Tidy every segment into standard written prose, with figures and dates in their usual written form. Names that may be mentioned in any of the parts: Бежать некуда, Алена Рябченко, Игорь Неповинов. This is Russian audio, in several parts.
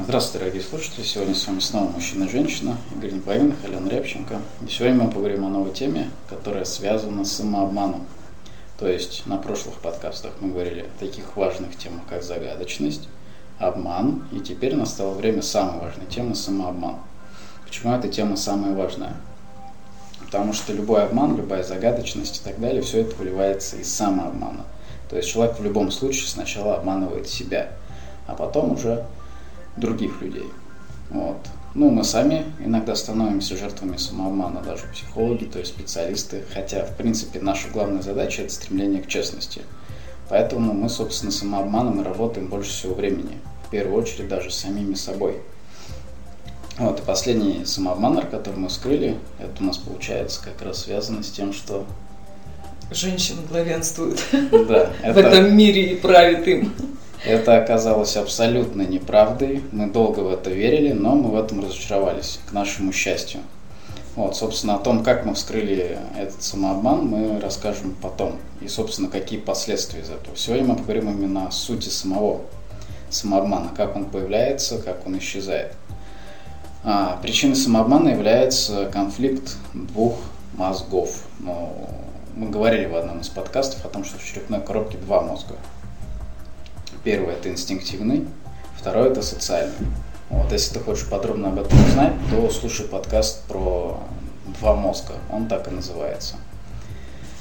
Здравствуйте, дорогие слушатели. Сегодня с вами снова мужчина и женщина. Игорь Неповинов, Алена Рябченко. И сегодня мы поговорим о новой теме, которая связана с самообманом. То есть на прошлых подкастах мы говорили о таких важных темах, как загадочность, обман. И теперь настало время самой важной темы – самообман. Почему эта тема самая важная? Потому что любой обман, любая загадочность и так далее, все это выливается из самообмана. То есть человек в любом случае сначала обманывает себя, а потом уже других людей. Вот. Мы сами иногда становимся жертвами самообмана, даже психологи, то есть специалисты, хотя, в принципе, наша главная задача – это стремление к честности. Поэтому мы, собственно, самообманом и работаем больше всего времени, в первую очередь даже самими собой. Вот, и последний самообман, который мы вскрыли, это у нас получается как раз связано с тем, что женщины главенствуют в этом мире и правят им. Это оказалось абсолютно неправдой, мы долго в это верили, но мы в этом разочаровались, к нашему счастью. Вот, собственно, о том, как мы вскрыли этот самообман, мы расскажем потом. И, собственно, какие последствия из этого. Сегодня мы поговорим именно о сути самого самообмана, как он появляется, как он исчезает. Причиной самообмана является конфликт двух мозгов. Мы говорили в одном из подкастов о том, что в черепной коробке два мозга. Первый – это инстинктивный, второй – это социальный. Вот, если ты хочешь подробно об этом узнать, то слушай подкаст про два мозга, он так и называется.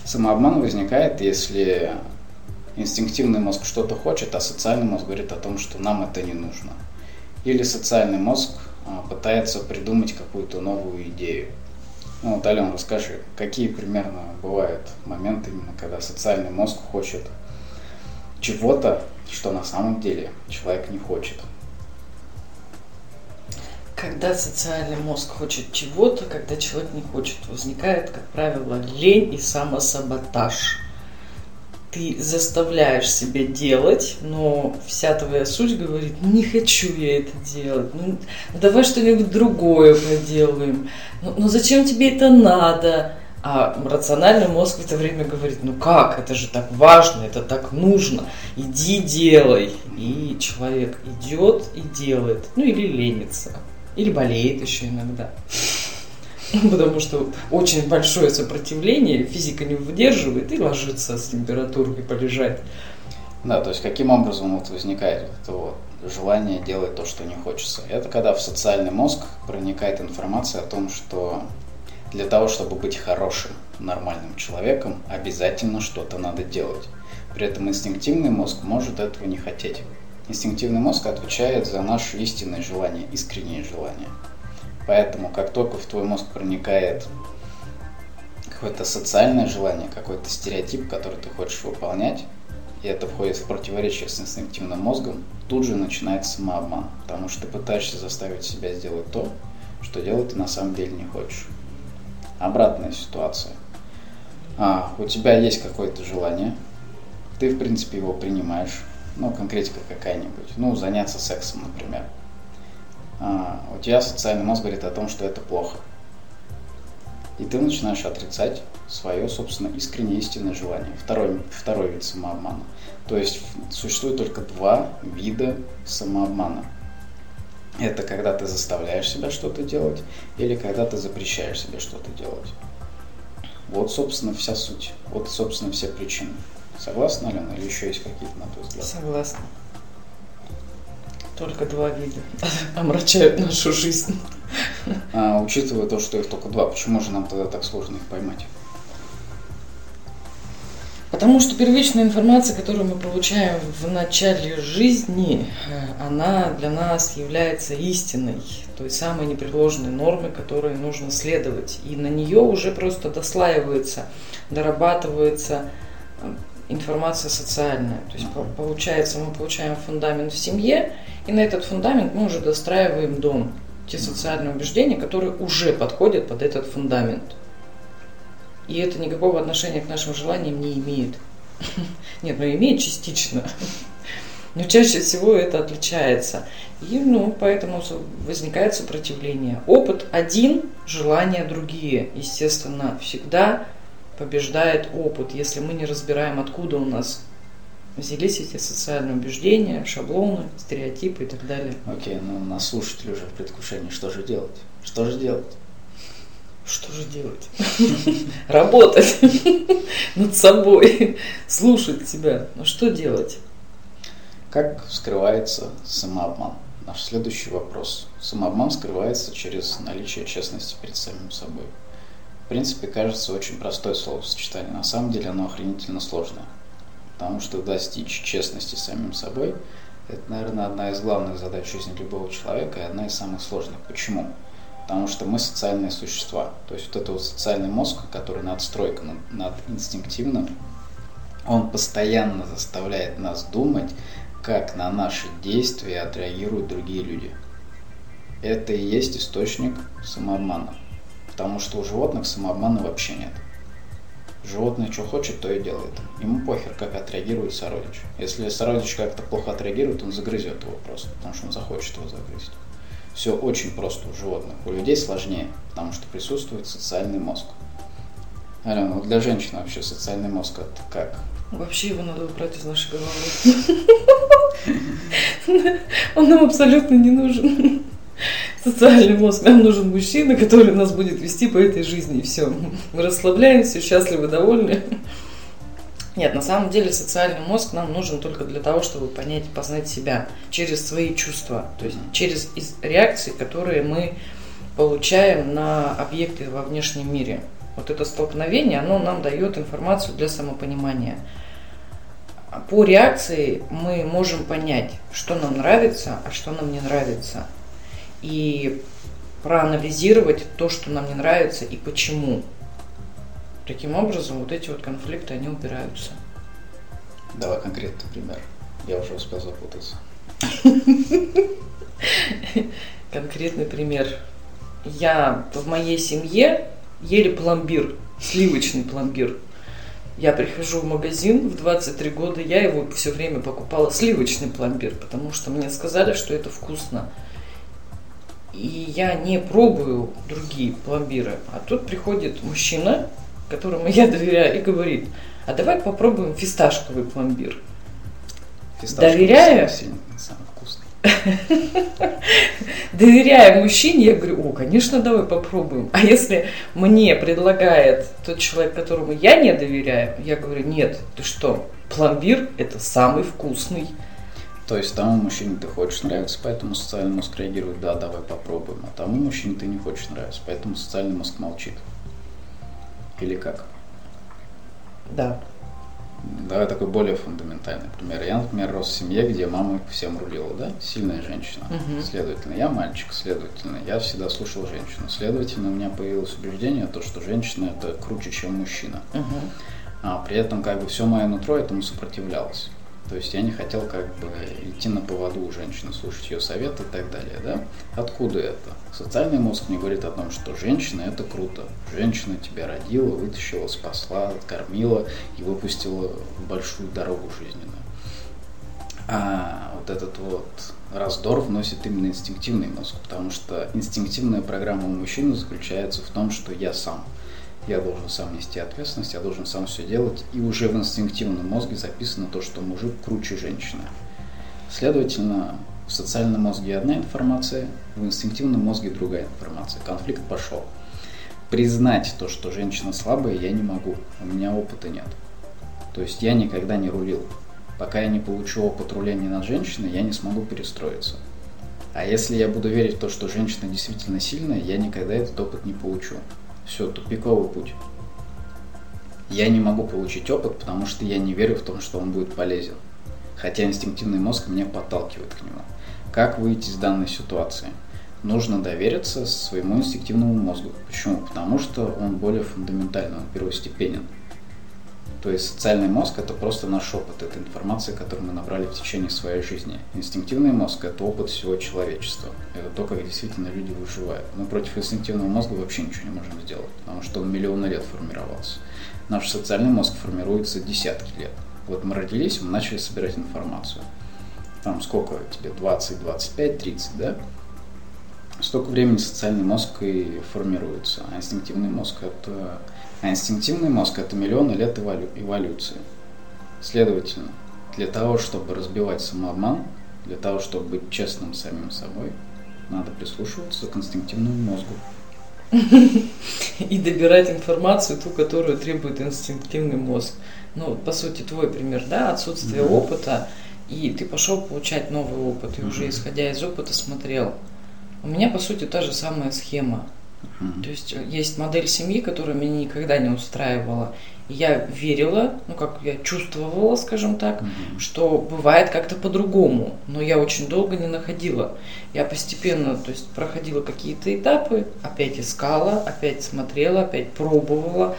Самообман возникает, если инстинктивный мозг что-то хочет, а социальный мозг говорит о том, что нам это не нужно. Или социальный мозг пытается придумать какую-то новую идею. Ален, расскажи, какие примерно бывают моменты, именно когда социальный мозг хочет чего-то, что на самом деле человек не хочет. Когда социальный мозг хочет чего-то, когда человек не хочет, возникает, как правило, лень и самосаботаж. Ты заставляешь себя делать, но вся твоя суть говорит: не хочу я это делать, давай что-нибудь другое поделаем, зачем тебе это надо? А рациональный мозг в это время говорит: как, это же так важно, это так нужно, иди делай. И человек идет и делает, или ленится, или болеет еще иногда. Потому что очень большое сопротивление, физика не выдерживает и ложится с температурой полежать. Да, то есть каким образом возникает это желание делать то, что не хочется. Это когда в социальный мозг проникает информация о том, что для того, чтобы быть хорошим, нормальным человеком, обязательно что-то надо делать. При этом инстинктивный мозг может этого не хотеть. Инстинктивный мозг отвечает за наши истинные желания, искренние желания. Поэтому, как только в твой мозг проникает какое-то социальное желание, какой-то стереотип, который ты хочешь выполнять, и это входит в противоречие с инстинктивным мозгом, тут же начинается самообман, потому что ты пытаешься заставить себя сделать то, что делать ты на самом деле не хочешь. Обратная ситуация. У тебя есть какое-то желание, ты, в принципе, его принимаешь, конкретика какая-нибудь, заняться сексом, например. У тебя социальный мозг говорит о том, что это плохо. И ты начинаешь отрицать свое, собственно, искреннее истинное желание. Второй вид самообмана. То есть существует только два вида самообмана. Это когда ты заставляешь себя что-то делать, или когда ты запрещаешь себе что-то делать. Вот, собственно, вся суть. Вот, собственно, все причины. Согласна, Алена, или еще есть какие-то, на твой взгляд? Согласна. Только два вида омрачают нашу жизнь. Учитывая то, что их только два, почему же нам тогда так сложно их поймать? Потому что первичная информация, которую мы получаем в начале жизни, она для нас является истиной, той самой непреложной нормой, которой нужно следовать. И на нее уже просто дослаивается, дорабатывается информация социальная. То есть получается, мы получаем фундамент в семье, и на этот фундамент мы уже достраиваем дом. Те социальные убеждения, которые уже подходят под этот фундамент. И это никакого отношения к нашим желаниям не имеет. Нет, имеет частично. Но чаще всего это отличается. И, поэтому возникает сопротивление. Опыт один, желания другие. Естественно, всегда побеждает опыт, если мы не разбираем, откуда у нас взялись эти социальные убеждения, шаблоны, стереотипы и так далее. Окей, ну нас слушатели уже в предвкушении, что же делать? Что же делать? Что же делать? Работать над собой, слушать себя. Ну что делать? Как скрывается самообман? Наш следующий вопрос. Самообман скрывается через наличие честности перед самим собой. В принципе, кажется, очень простое словосочетание. На самом деле оно охренительно сложное. Потому что достичь честности самим собой – это, наверное, одна из главных задач жизни любого человека и одна из самых сложных. Почему? Потому что мы социальные существа. То есть вот этот вот социальный мозг, который надстройка над инстинктивным, он постоянно заставляет нас думать, как на наши действия отреагируют другие люди. Это и есть источник самообмана. Потому что у животных самообмана вообще нет. Животное что хочет, то и делает. Ему похер, как отреагирует сородич. Если сородич как-то плохо отреагирует, он загрызет его просто, потому что он захочет его загрызть. Все очень просто у животных. У людей сложнее, потому что присутствует социальный мозг. Алена, вот для женщин вообще социальный мозг это как? Вообще его надо убрать из нашей головы. Он нам абсолютно не нужен. Социальный мозг. Нам нужен мужчина, который нас будет вести по этой жизни. И все. Мы расслабляемся, счастливы, довольны. Нет, на самом деле социальный мозг нам нужен только для того, чтобы понять, познать себя через свои чувства. То есть через реакции, которые мы получаем на объекты во внешнем мире. Вот это столкновение, оно нам дает информацию для самопонимания. По реакции мы можем понять, что нам нравится, а что нам не нравится. И проанализировать то, что нам не нравится и почему. Таким образом, вот эти вот конфликты, они убираются. Давай конкретный пример. Я уже успел запутаться. Конкретный пример. В моей семье ели пломбир, сливочный пломбир. Я прихожу в магазин в 23 года, я его все время покупала, сливочный пломбир, потому что мне сказали, что это вкусно. И я не пробую другие пломбиры. А тут приходит мужчина, которому я доверяю, и говорит: а давай попробуем фисташковый пломбир. Доверяю. Самый вкусный. Доверяю мужчине, я говорю: о, конечно, давай попробуем. А если мне предлагает тот человек, которому я не доверяю, я говорю: нет, ты что, пломбир это самый вкусный. То есть тому мужчине ты хочешь нравиться, поэтому социальный мозг реагирует: да, давай попробуем. А тому мужчине ты не хочешь нравиться, поэтому социальный мозг молчит. Или как? Да. Давай такой более фундаментальный пример. Я, например, рос в семье, где мама всем рулила, да? Сильная женщина. Угу. Следовательно, я мальчик, следовательно, я всегда слушал женщину. Следовательно, у меня появилось убеждение, что женщина это круче, чем мужчина. Угу. А при этом как бы все мое нутро этому сопротивлялось. То есть я не хотел как бы идти на поводу у женщины, слушать ее советы и так далее, да? Откуда это? Социальный мозг мне говорит о том, что женщина это круто. Женщина тебя родила, вытащила, спасла, кормила и выпустила в большую дорогу жизненную. А вот этот вот раздор вносит именно инстинктивный мозг, потому что инстинктивная программа у мужчины заключается в том, что я сам. Я должен сам нести ответственность, я должен сам все делать. И уже в инстинктивном мозге записано то, что мужик круче женщины. Следовательно, в социальном мозге одна информация, в инстинктивном мозге другая информация. Конфликт пошел. Признать то, что женщина слабая, я не могу. У меня опыта нет. То есть я никогда не рулил. Пока я не получу опыт руления над женщиной, я не смогу перестроиться. А если я буду верить в то, что женщина действительно сильная, я никогда этот опыт не получу. Все, тупиковый путь. Я не могу получить опыт, потому что я не верю в том, что он будет полезен. Хотя инстинктивный мозг меня подталкивает к нему. Как выйти из данной ситуации? Нужно довериться своему инстинктивному мозгу. Почему? Потому что он более фундаментальный, он первостепенен. То есть социальный мозг – это просто наш опыт, это информация, которую мы набрали в течение своей жизни. Инстинктивный мозг – это опыт всего человечества. Это то, как действительно люди выживают. Мы против инстинктивного мозга вообще ничего не можем сделать, потому что он миллионы лет формировался. Наш социальный мозг формируется десятки лет. Вот мы родились, мы начали собирать информацию. Там сколько тебе? 20, 25, 30, да? Столько времени социальный мозг и формируется, а инстинктивный мозг – это... миллионы лет эволюции. Следовательно, Для того, чтобы разбивать самообман, для того, чтобы быть честным самим собой, надо прислушиваться к инстинктивному мозгу. И добирать информацию, ту, которую требует инстинктивный мозг. Ну, по сути, твой пример, да, отсутствие опыта, и ты пошел получать новый опыт, и уже исходя из опыта смотрел. У меня, по сути, та же самая схема. То есть есть модель семьи, которая меня никогда не устраивала. Я верила, ну как я чувствовала, скажем так, что бывает как-то по-другому, но я очень долго не находила. Я постепенно, то есть проходила какие-то этапы, опять искала, опять смотрела, опять пробовала,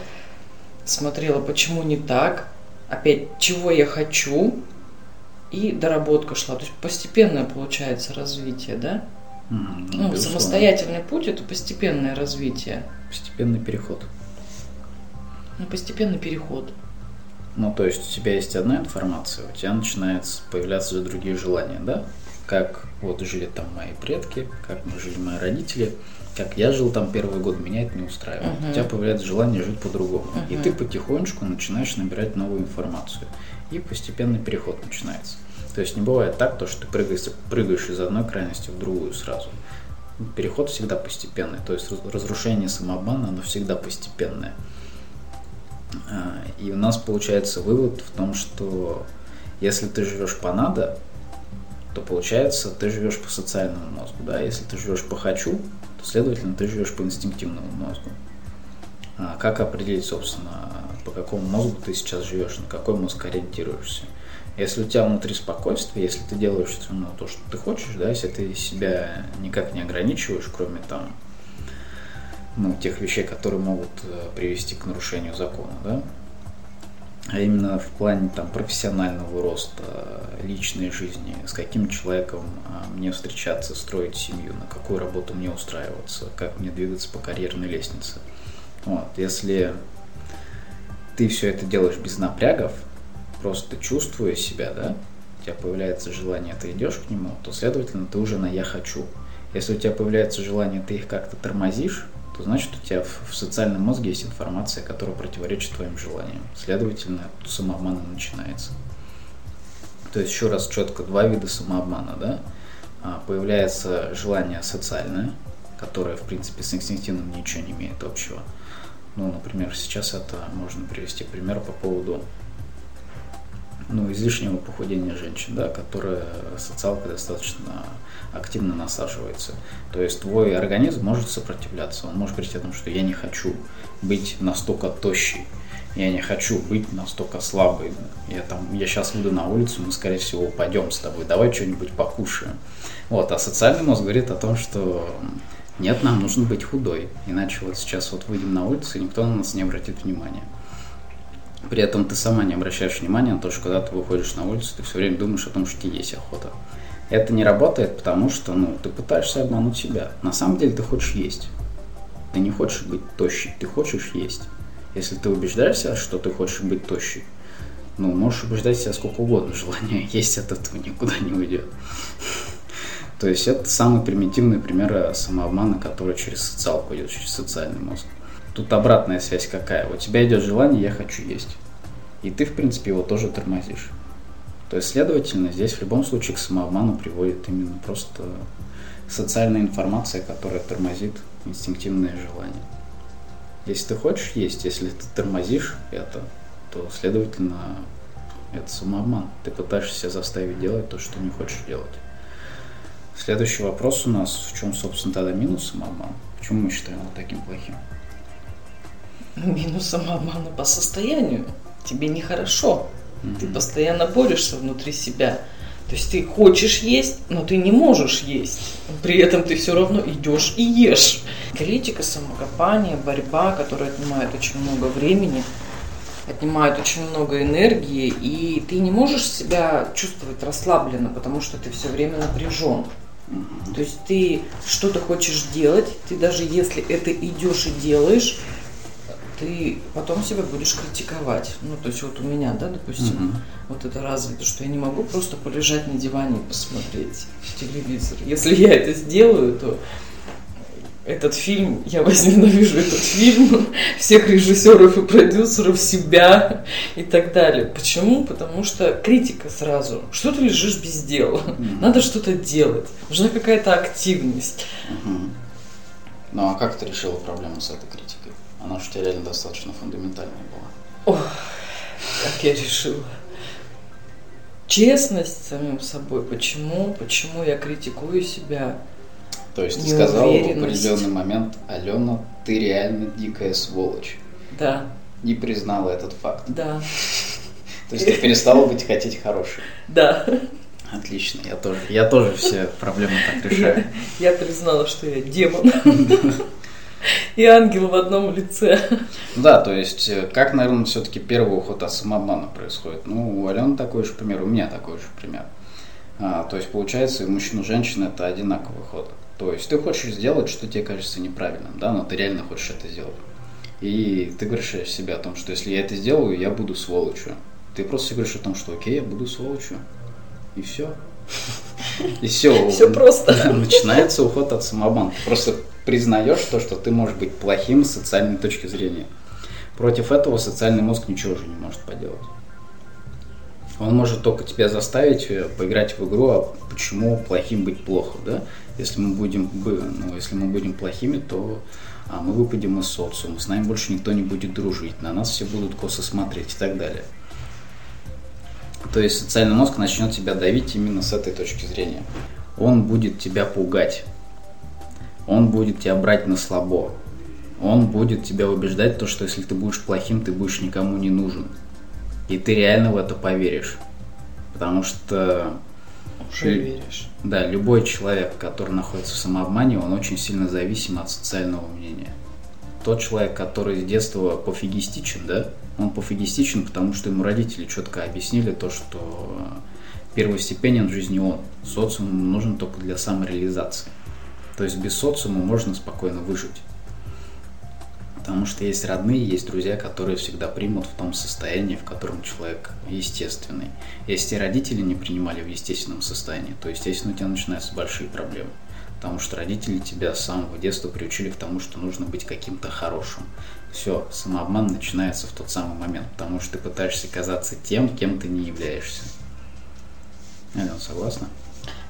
смотрела, почему не так, опять чего я хочу, и доработка шла. То есть постепенное получается развитие, да? Ну, самостоятельный путь – это постепенное развитие. Постепенный переход. Ну, постепенный переход. Ну, то есть у тебя есть одна информация, у тебя начинают появляться другие желания, да? Как вот жили там мои предки, как мы жили мои родители, как я жил там первый год, меня это не устраивало. У тебя появляется желание жить по-другому. И ты потихонечку начинаешь набирать новую информацию. И постепенный переход начинается. То есть не бывает так, то, что ты прыгаешь из одной крайности в другую сразу. Переход всегда постепенный. То есть разрушение самообмана, оно всегда постепенное. И у нас получается вывод в том, что если ты живешь по надо, то получается ты живешь по социальному мозгу. Да? Если ты живешь по хочу, то, следовательно, ты живешь по инстинктивному мозгу. Как определить, собственно, по какому мозгу ты сейчас живешь, на какой мозг ориентируешься? Если у тебя внутри спокойствие, если ты делаешь все равно то, что ты хочешь, да, если ты себя никак не ограничиваешь, кроме там, ну, тех вещей, которые могут привести к нарушению закона, да, а именно в плане там профессионального роста, личной жизни, с каким человеком мне встречаться, строить семью, на какую работу мне устраиваться, как мне двигаться по карьерной лестнице. Вот, если ты все это делаешь без напрягов, просто чувствуя себя, да, у тебя появляется желание, ты идешь к нему, то, следовательно, ты уже на «я хочу». Если у тебя появляется желание, ты их как-то тормозишь, то значит, у тебя в социальном мозге есть информация, которая противоречит твоим желаниям. Следовательно, самообман начинается. То есть, еще раз четко, два вида самообмана, да. Появляется желание социальное, которое, в принципе, с инстинктивным ничего не имеет общего. Ну, например, сейчас это можно привести пример по поводу излишнего похудения женщин, да, которая социалка достаточно активно насаживается. То есть твой организм может сопротивляться, он может говорить о том, что я не хочу быть настолько тощей, я не хочу быть настолько слабой, я сейчас выйду на улицу, мы, скорее всего, упадем с тобой, давай что-нибудь покушаем. Вот, а социальный мозг говорит о том, что нет, нам нужно быть худой, иначе вот сейчас вот выйдем на улицу, и никто на нас не обратит внимания. При этом ты сама не обращаешь внимания на то, что когда ты выходишь на улицу, ты все время думаешь о том, что тебе есть охота. Это не работает, потому что ты пытаешься обмануть себя. На самом деле ты хочешь есть. Ты не хочешь быть тощей, ты хочешь есть. Если ты убеждаешься, что ты хочешь быть тощей, можешь убеждать себя сколько угодно. Желание есть от этого никуда не уйдет. То есть это самый примитивный пример самообмана, который через социалку идет, через социальный мозг. Тут обратная связь какая? У тебя идет желание «я хочу есть», и ты, в принципе, его тоже тормозишь. То есть, следовательно, здесь в любом случае к самообману приводит именно просто социальная информация, которая тормозит инстинктивные желания. Если ты хочешь есть, если ты тормозишь это, то, следовательно, это самообман. Ты пытаешься себя заставить делать то, что не хочешь делать. Следующий вопрос у нас, в чем, собственно, тогда минус самообмана? Почему мы считаем его таким плохим? Минус самообмана по состоянию. Тебе нехорошо. Ты постоянно борешься внутри себя. То есть ты хочешь есть, но ты не можешь есть. При этом ты все равно идешь и ешь. Критика, самокопание, борьба, которая отнимает очень много времени, отнимает очень много энергии, и ты не можешь себя чувствовать расслабленно, потому что ты все время напряжен. То есть ты что-то хочешь делать, ты даже если это идешь и делаешь, ты потом себя будешь критиковать. То есть вот у меня, да, допустим, вот это развито, что я не могу просто полежать на диване и посмотреть телевизор. Если я это сделаю, то этот фильм, я возненавижу этот фильм, всех режиссеров и продюсеров, себя и так далее. Почему? Потому что критика сразу. Что ты лежишь без дела? Надо что-то делать. Нужна какая-то активность. Ну а как ты решила проблему с этой критикой? Она же у тебя реально достаточно фундаментальная была. Ох, как я решила. Честность с самим собой. Почему? Почему я критикую себя? То есть ты сказала в определенный момент: Алена, ты реально дикая сволочь. Да. Не признала этот факт. Да. То есть ты перестала хотеть хорошей. Да. Отлично, я тоже все проблемы так решаю. Я признала, что я демон. И ангел в одном лице. Да, то есть, как, наверное, все-таки первый уход от самообмана происходит. Ну, у Алены такой же пример, у меня такой же пример. То есть, получается, и мужчина, и женщина – это одинаковый ход. То есть, ты хочешь сделать, что тебе кажется неправильным, да, но ты реально хочешь это сделать. И ты говоришь себе о том, что если я это сделаю, я буду сволочью. Ты просто говоришь о том, что окей, я буду сволочью. И все. И все. Все просто. Да, начинается уход от самообмана. Просто признаешь то, что ты можешь быть плохим с социальной точки зрения. Против этого социальный мозг ничего уже не может поделать. Он может только тебя заставить поиграть в игру, а почему плохим быть плохо, да? Если мы будем плохими, то мы выпадем из социума, с нами больше никто не будет дружить, на нас все будут косо смотреть и так далее. То есть социальный мозг начнет тебя давить именно с этой точки зрения. Он будет тебя пугать. Он будет тебя брать на слабо. Он будет тебя убеждать, то, что если ты будешь плохим, ты будешь никому не нужен. И ты реально в это поверишь. Потому что... Уже веришь. Да, любой человек, который находится в самообмане, он очень сильно зависим от социального мнения. Тот человек, который с детства пофигистичен, да? Он пофигистичен, потому что ему родители четко объяснили то, что первостепенен в жизни он. Социум нужен только для самореализации. То есть без социума можно спокойно выжить. Потому что есть родные, есть друзья, которые всегда примут в том состоянии, в котором человек естественный. Если родители не принимали в естественном состоянии, то, естественно, у тебя начинаются большие проблемы. Потому что родители тебя с самого детства приучили к тому, что нужно быть каким-то хорошим. Все, самообман начинается в тот самый момент, потому что ты пытаешься казаться тем, кем ты не являешься. Алена, согласна?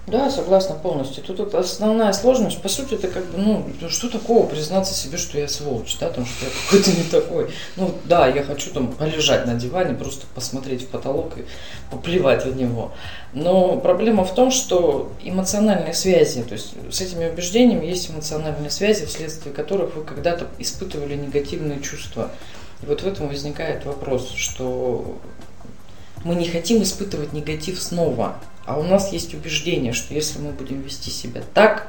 Да, согласна полностью. Тут основная сложность, по сути, это как бы, что такого признаться себе, что я сволочь, да, потому что я какой-то не такой. Ну, да, я хочу там полежать на диване, просто посмотреть в потолок и поплевать в него. Но проблема в том, что эмоциональные связи, то есть с этими убеждениями есть эмоциональные связи, вследствие которых вы когда-то испытывали негативные чувства. И вот в этом возникает вопрос, что мы не хотим испытывать негатив снова. А у нас есть убеждение, что если мы будем вести себя так,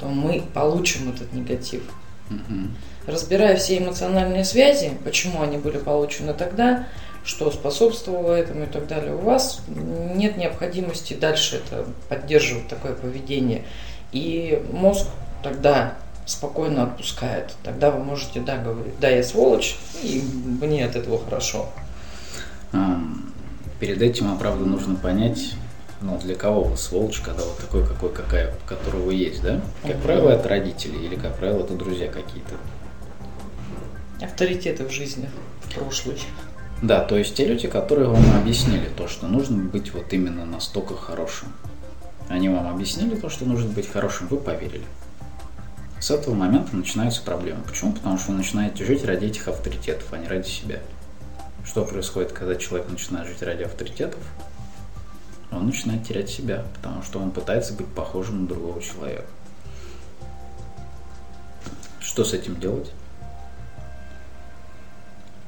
то мы получим этот негатив. Mm-hmm. Разбирая все эмоциональные связи, почему они были получены тогда, что способствовало этому и так далее, у вас нет необходимости дальше это поддерживать, такое поведение. И мозг тогда спокойно отпускает. Тогда вы можете, да, говорить, да, я сволочь, и мне от этого хорошо. Перед этим, правда, нужно понять... для кого вы сволочь, когда вы такой, какая, которого вы есть, да? Как правило, это родители или, как правило, это друзья какие-то. Авторитеты в жизни, в прошлой. Да, то есть те люди, которые вам объяснили то, что нужно быть вот именно настолько хорошим. Они вам объяснили то, что нужно быть хорошим, вы поверили. С этого момента начинаются проблемы. Почему? Потому что вы начинаете жить ради этих авторитетов, а не ради себя. Что происходит, когда человек начинает жить ради авторитетов? Он начинает терять себя, потому что он пытается быть похожим на другого человека. Что с этим делать?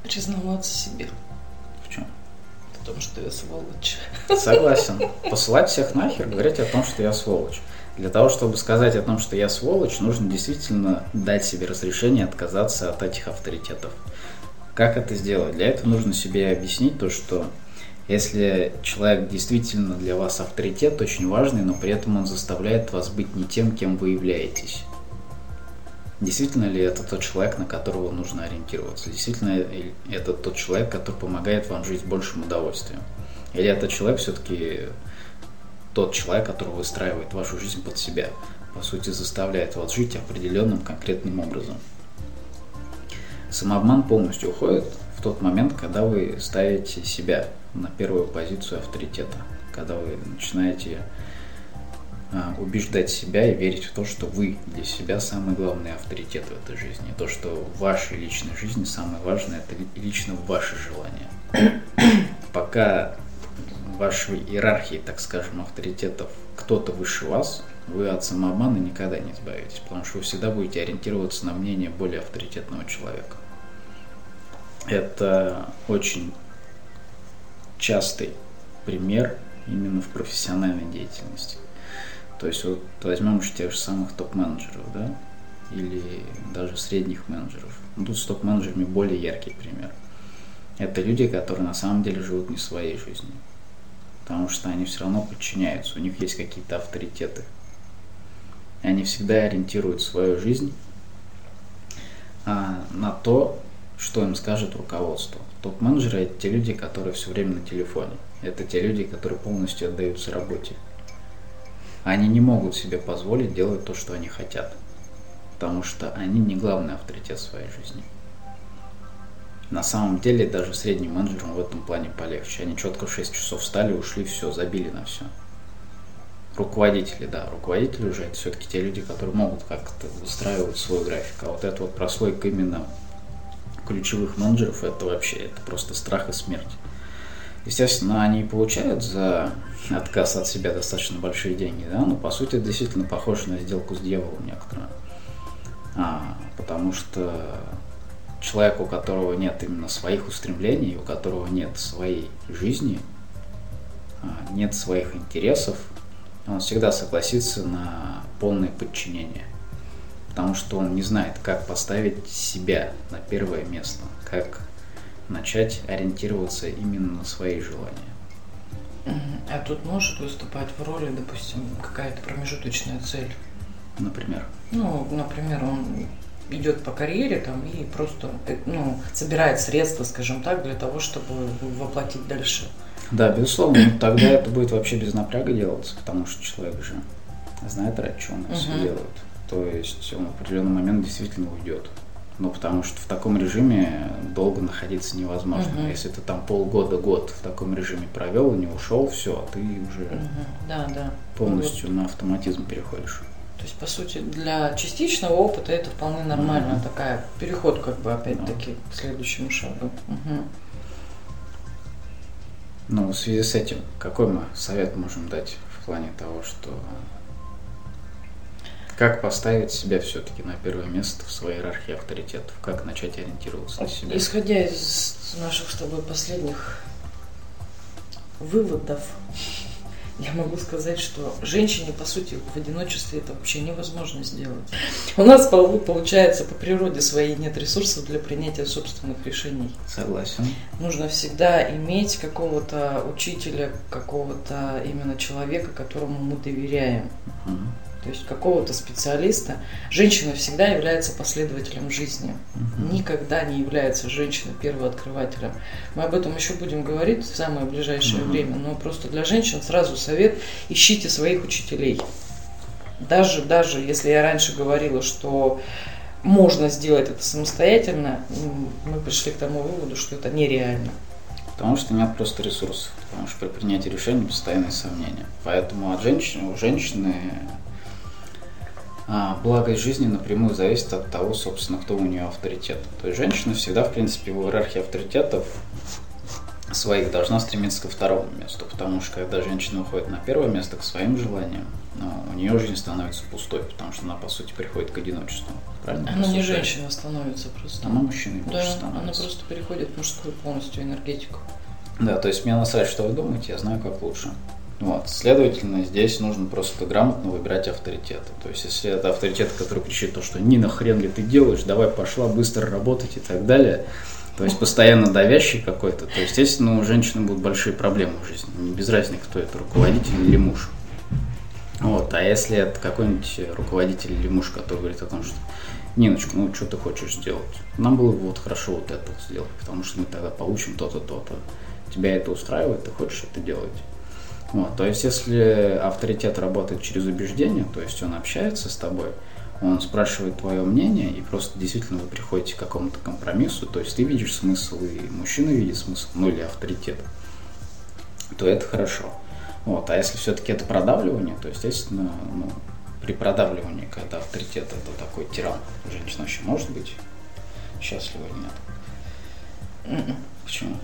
Признаваться себе. В чем? Потому что я сволочь. Согласен. Посылать всех нахер, говорить о том, что я сволочь. Для того, чтобы сказать о том, что я сволочь, нужно действительно дать себе разрешение отказаться от этих авторитетов. Как это сделать? Для этого нужно себе объяснить то, что если человек действительно для вас авторитет, очень важный, но при этом он заставляет вас быть не тем, кем вы являетесь. Действительно ли это тот человек, на которого нужно ориентироваться? Действительно ли это тот человек, который помогает вам жить с большим удовольствием? Или это человек все-таки тот человек, который выстраивает вашу жизнь под себя? по сути, заставляет вас жить определенным конкретным образом. Самообман полностью уходит в тот момент, когда вы ставите себя на первую позицию авторитета, когда вы начинаете убеждать себя и верить в то, что вы для себя самый главный авторитет в этой жизни, то, что в вашей личной жизни самое важное – это лично ваши желания. Пока в вашей иерархии, так скажем, авторитетов кто-то выше вас, вы от самообмана никогда не избавитесь, потому что вы всегда будете ориентироваться на мнение более авторитетного человека. Это очень частый пример именно в профессиональной деятельности. То есть вот возьмем уж тех же самых топ-менеджеров, да, или даже средних менеджеров. Тут с топ-менеджерами более яркий пример. Это люди, которые на самом деле живут не своей жизнью, потому что они все равно подчиняются, у них есть какие-то авторитеты. Они всегда ориентируют свою жизнь на то, что им скажет руководство. Топ-менеджеры – это те люди, которые все время на телефоне. Это те люди, которые полностью отдаются работе. Они не могут себе позволить делать то, что они хотят, потому что они не главный авторитет в своей жизни. На самом деле, даже средним менеджерам в этом плане полегче. Они четко в 6 часов встали, ушли, все, забили на все. Руководители, да, руководители уже это все-таки те люди, которые могут как-то выстраивать свой график. А вот эта вот прослойка именно ключевых менеджеров, это вообще, это просто страх и смерть. Естественно, они получают за отказ от себя достаточно большие деньги, да, но по сути это действительно похоже на сделку с дьяволом некоторую. Потому что человек, у которого нет именно своих устремлений, у которого нет своей жизни, нет своих интересов, он всегда согласится на полное подчинение. Потому что он не знает, как поставить себя на первое место, как начать ориентироваться именно на свои желания. А тут может выступать в роли, допустим, какая-то промежуточная цель? Например? Например, он идет по карьере там и просто собирает средства, скажем так, для того, чтобы воплотить дальше. Да, безусловно. Тогда это будет вообще без напряга делаться, потому что человек же знает, ради чего он все делает. То есть он в определенный момент действительно уйдет. Ну, потому что в таком режиме долго находиться невозможно. Если ты там полгода-год в таком режиме провел и не ушел, все, ты уже полностью на автоматизм переходишь. То есть, по сути, для частичного опыта это вполне нормально, такая переход, как бы, опять-таки, к следующему шагу. В связи с этим, какой мы совет можем дать в плане того, что как поставить себя все-таки на первое место в своей иерархии авторитетов? Как начать ориентироваться на себя? Исходя из наших с тобой последних выводов, я могу сказать, что женщине, по сути, в одиночестве это вообще невозможно сделать. У нас, получается, по природе своей нет ресурсов для принятия собственных решений. Согласен. Нужно всегда иметь какого-то учителя, какого-то именно человека, которому мы доверяем. То есть какого-то специалиста. Женщина всегда является последователем жизни. Никогда не является женщина первооткрывателем. Мы об этом еще будем говорить в самое ближайшее время. Но просто для женщин сразу совет: ищите своих учителей. Даже если я раньше говорила, что можно сделать это самостоятельно, мы пришли к тому выводу, что это нереально. Потому что нет просто ресурсов. Потому что при принятии решений постоянные сомнения. Поэтому у женщины благость жизни напрямую зависит от того, собственно, кто у нее авторитет. То есть женщина всегда, в принципе, в иерархии авторитетов своих должна стремиться ко второму месту, потому что когда женщина уходит на первое место к своим желаниям, у нее жизнь становится пустой, потому что она, по сути, приходит к одиночеству. Правильно? Она не женщина становится просто. Она мужчиной больше становится. Она просто переходит в мужскую полностью энергетику. Да, то есть мне насрать, что вы думаете, я знаю, как лучше. Следовательно, здесь нужно просто грамотно выбирать авторитеты. То есть, если это авторитет, который кричит то, что «ни нахрен ли ты делаешь, давай пошла быстро работать» и так далее, то есть постоянно давящий какой-то, то, естественно, у женщины будут большие проблемы в жизни. Не без разницы, кто это, руководитель или муж. А если это какой-нибудь руководитель или муж, который говорит о том, что «Ниночка, что ты хочешь сделать? Нам было бы хорошо это сделать, потому что мы тогда получим то-то, то-то. Тебя это устраивает, ты хочешь это делать». Вот, то есть, если авторитет работает через убеждение, то есть он общается с тобой, он спрашивает твое мнение, и просто действительно вы приходите к какому-то компромиссу, то есть ты видишь смысл, и мужчина видит смысл, ну или авторитет, то это хорошо. Вот, а если все-таки это продавливание, то, естественно, ну, при продавливании, когда авторитет это такой тиран, женщина еще может быть счастлива или нет? Mm-mm. Почему?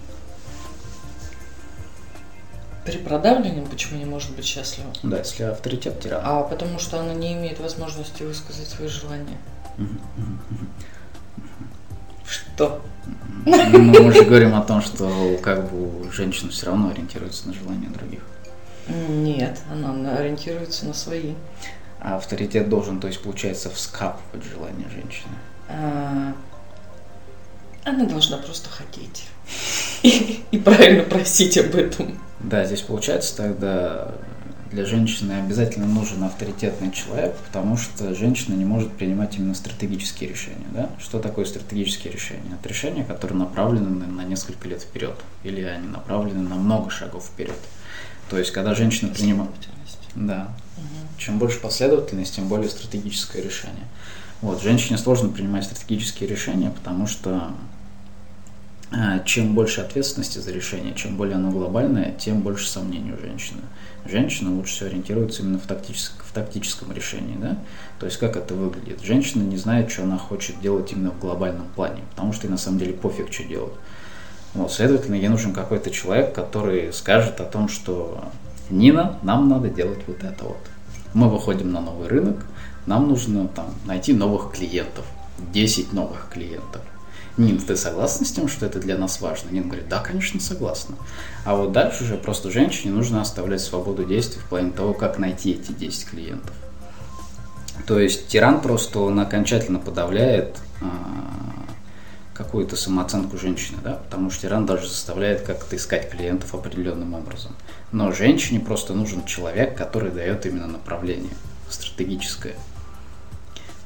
При продавлении почему не может быть счастлива? Да, если авторитет тиран. А потому что она не имеет возможности высказать свои желания. Что? Ну, мы же говорим о том, что как бы женщина все равно ориентируется на желания других. Нет, она ориентируется на свои. А авторитет должен, то есть, получается, вскапывать желания женщины. Она должна просто хотеть. И правильно просить об этом. Да, здесь получается тогда для женщины обязательно нужен авторитетный человек, потому что женщина не может принимать именно стратегические решения. Да? Что такое стратегические решения? Это решения, которые направлены на несколько лет вперед, или они направлены на много шагов вперед. То есть, когда женщина принимает... Да. Угу. Чем больше последовательность, тем более стратегическое решение. Вот, женщине сложно принимать стратегические решения, потому что чем больше ответственности за решение, чем более оно глобальное, тем больше сомнений у женщины. Женщина лучше всего ориентируется именно в тактическом решении, да? То есть как это выглядит. Женщина не знает, что она хочет делать именно в глобальном плане, потому что ей на самом деле пофиг, что делать. Вот, следовательно, ей нужен какой-то человек, который скажет о том, что Нина, нам надо делать вот это вот. Мы выходим на новый рынок, нам нужно там найти новых клиентов, 10 новых клиентов. Нин, ты согласна с тем, что это для нас важно? Нин говорит, да, конечно, согласна. А вот дальше уже просто женщине нужно оставлять свободу действий в плане того, как найти эти 10 клиентов. То есть тиран просто, он окончательно подавляет какую-то самооценку женщины, да, потому что тиран даже заставляет как-то искать клиентов определенным образом. Но женщине просто нужен человек, который дает именно направление стратегическое.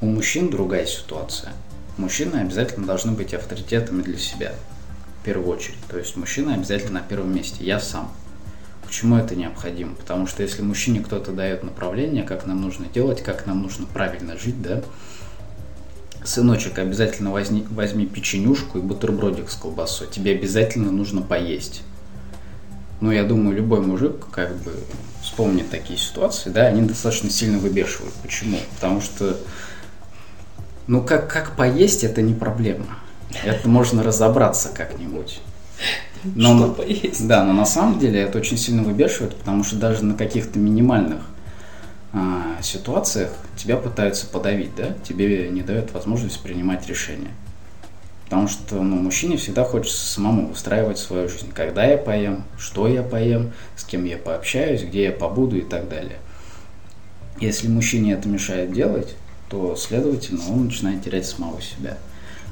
У мужчин другая ситуация. Мужчины обязательно должны быть авторитетами для себя, в первую очередь. То есть мужчина обязательно на первом месте, я сам. Почему это необходимо? Потому что если мужчине кто-то дает направление, как нам нужно делать, как нам нужно правильно жить, да, сыночек, обязательно возьми печенюшку и бутербродик с колбасой, тебе обязательно нужно поесть. Ну, я думаю, любой мужик, как бы, вспомнит такие ситуации, да, они достаточно сильно выбешивают. Почему? Потому что, ну, как поесть, это не проблема. Это можно разобраться как-нибудь. Но, что поесть? Да, но на самом деле это очень сильно выбешивает, потому что даже на каких-то минимальных ситуациях тебя пытаются подавить, да, тебе не дают возможность принимать решения. Потому что, ну, мужчине всегда хочется самому выстраивать свою жизнь. Когда я поем, что я поем, с кем я пообщаюсь, где я побуду и так далее. Если мужчине это мешает делать, то, следовательно, он начинает терять самого себя.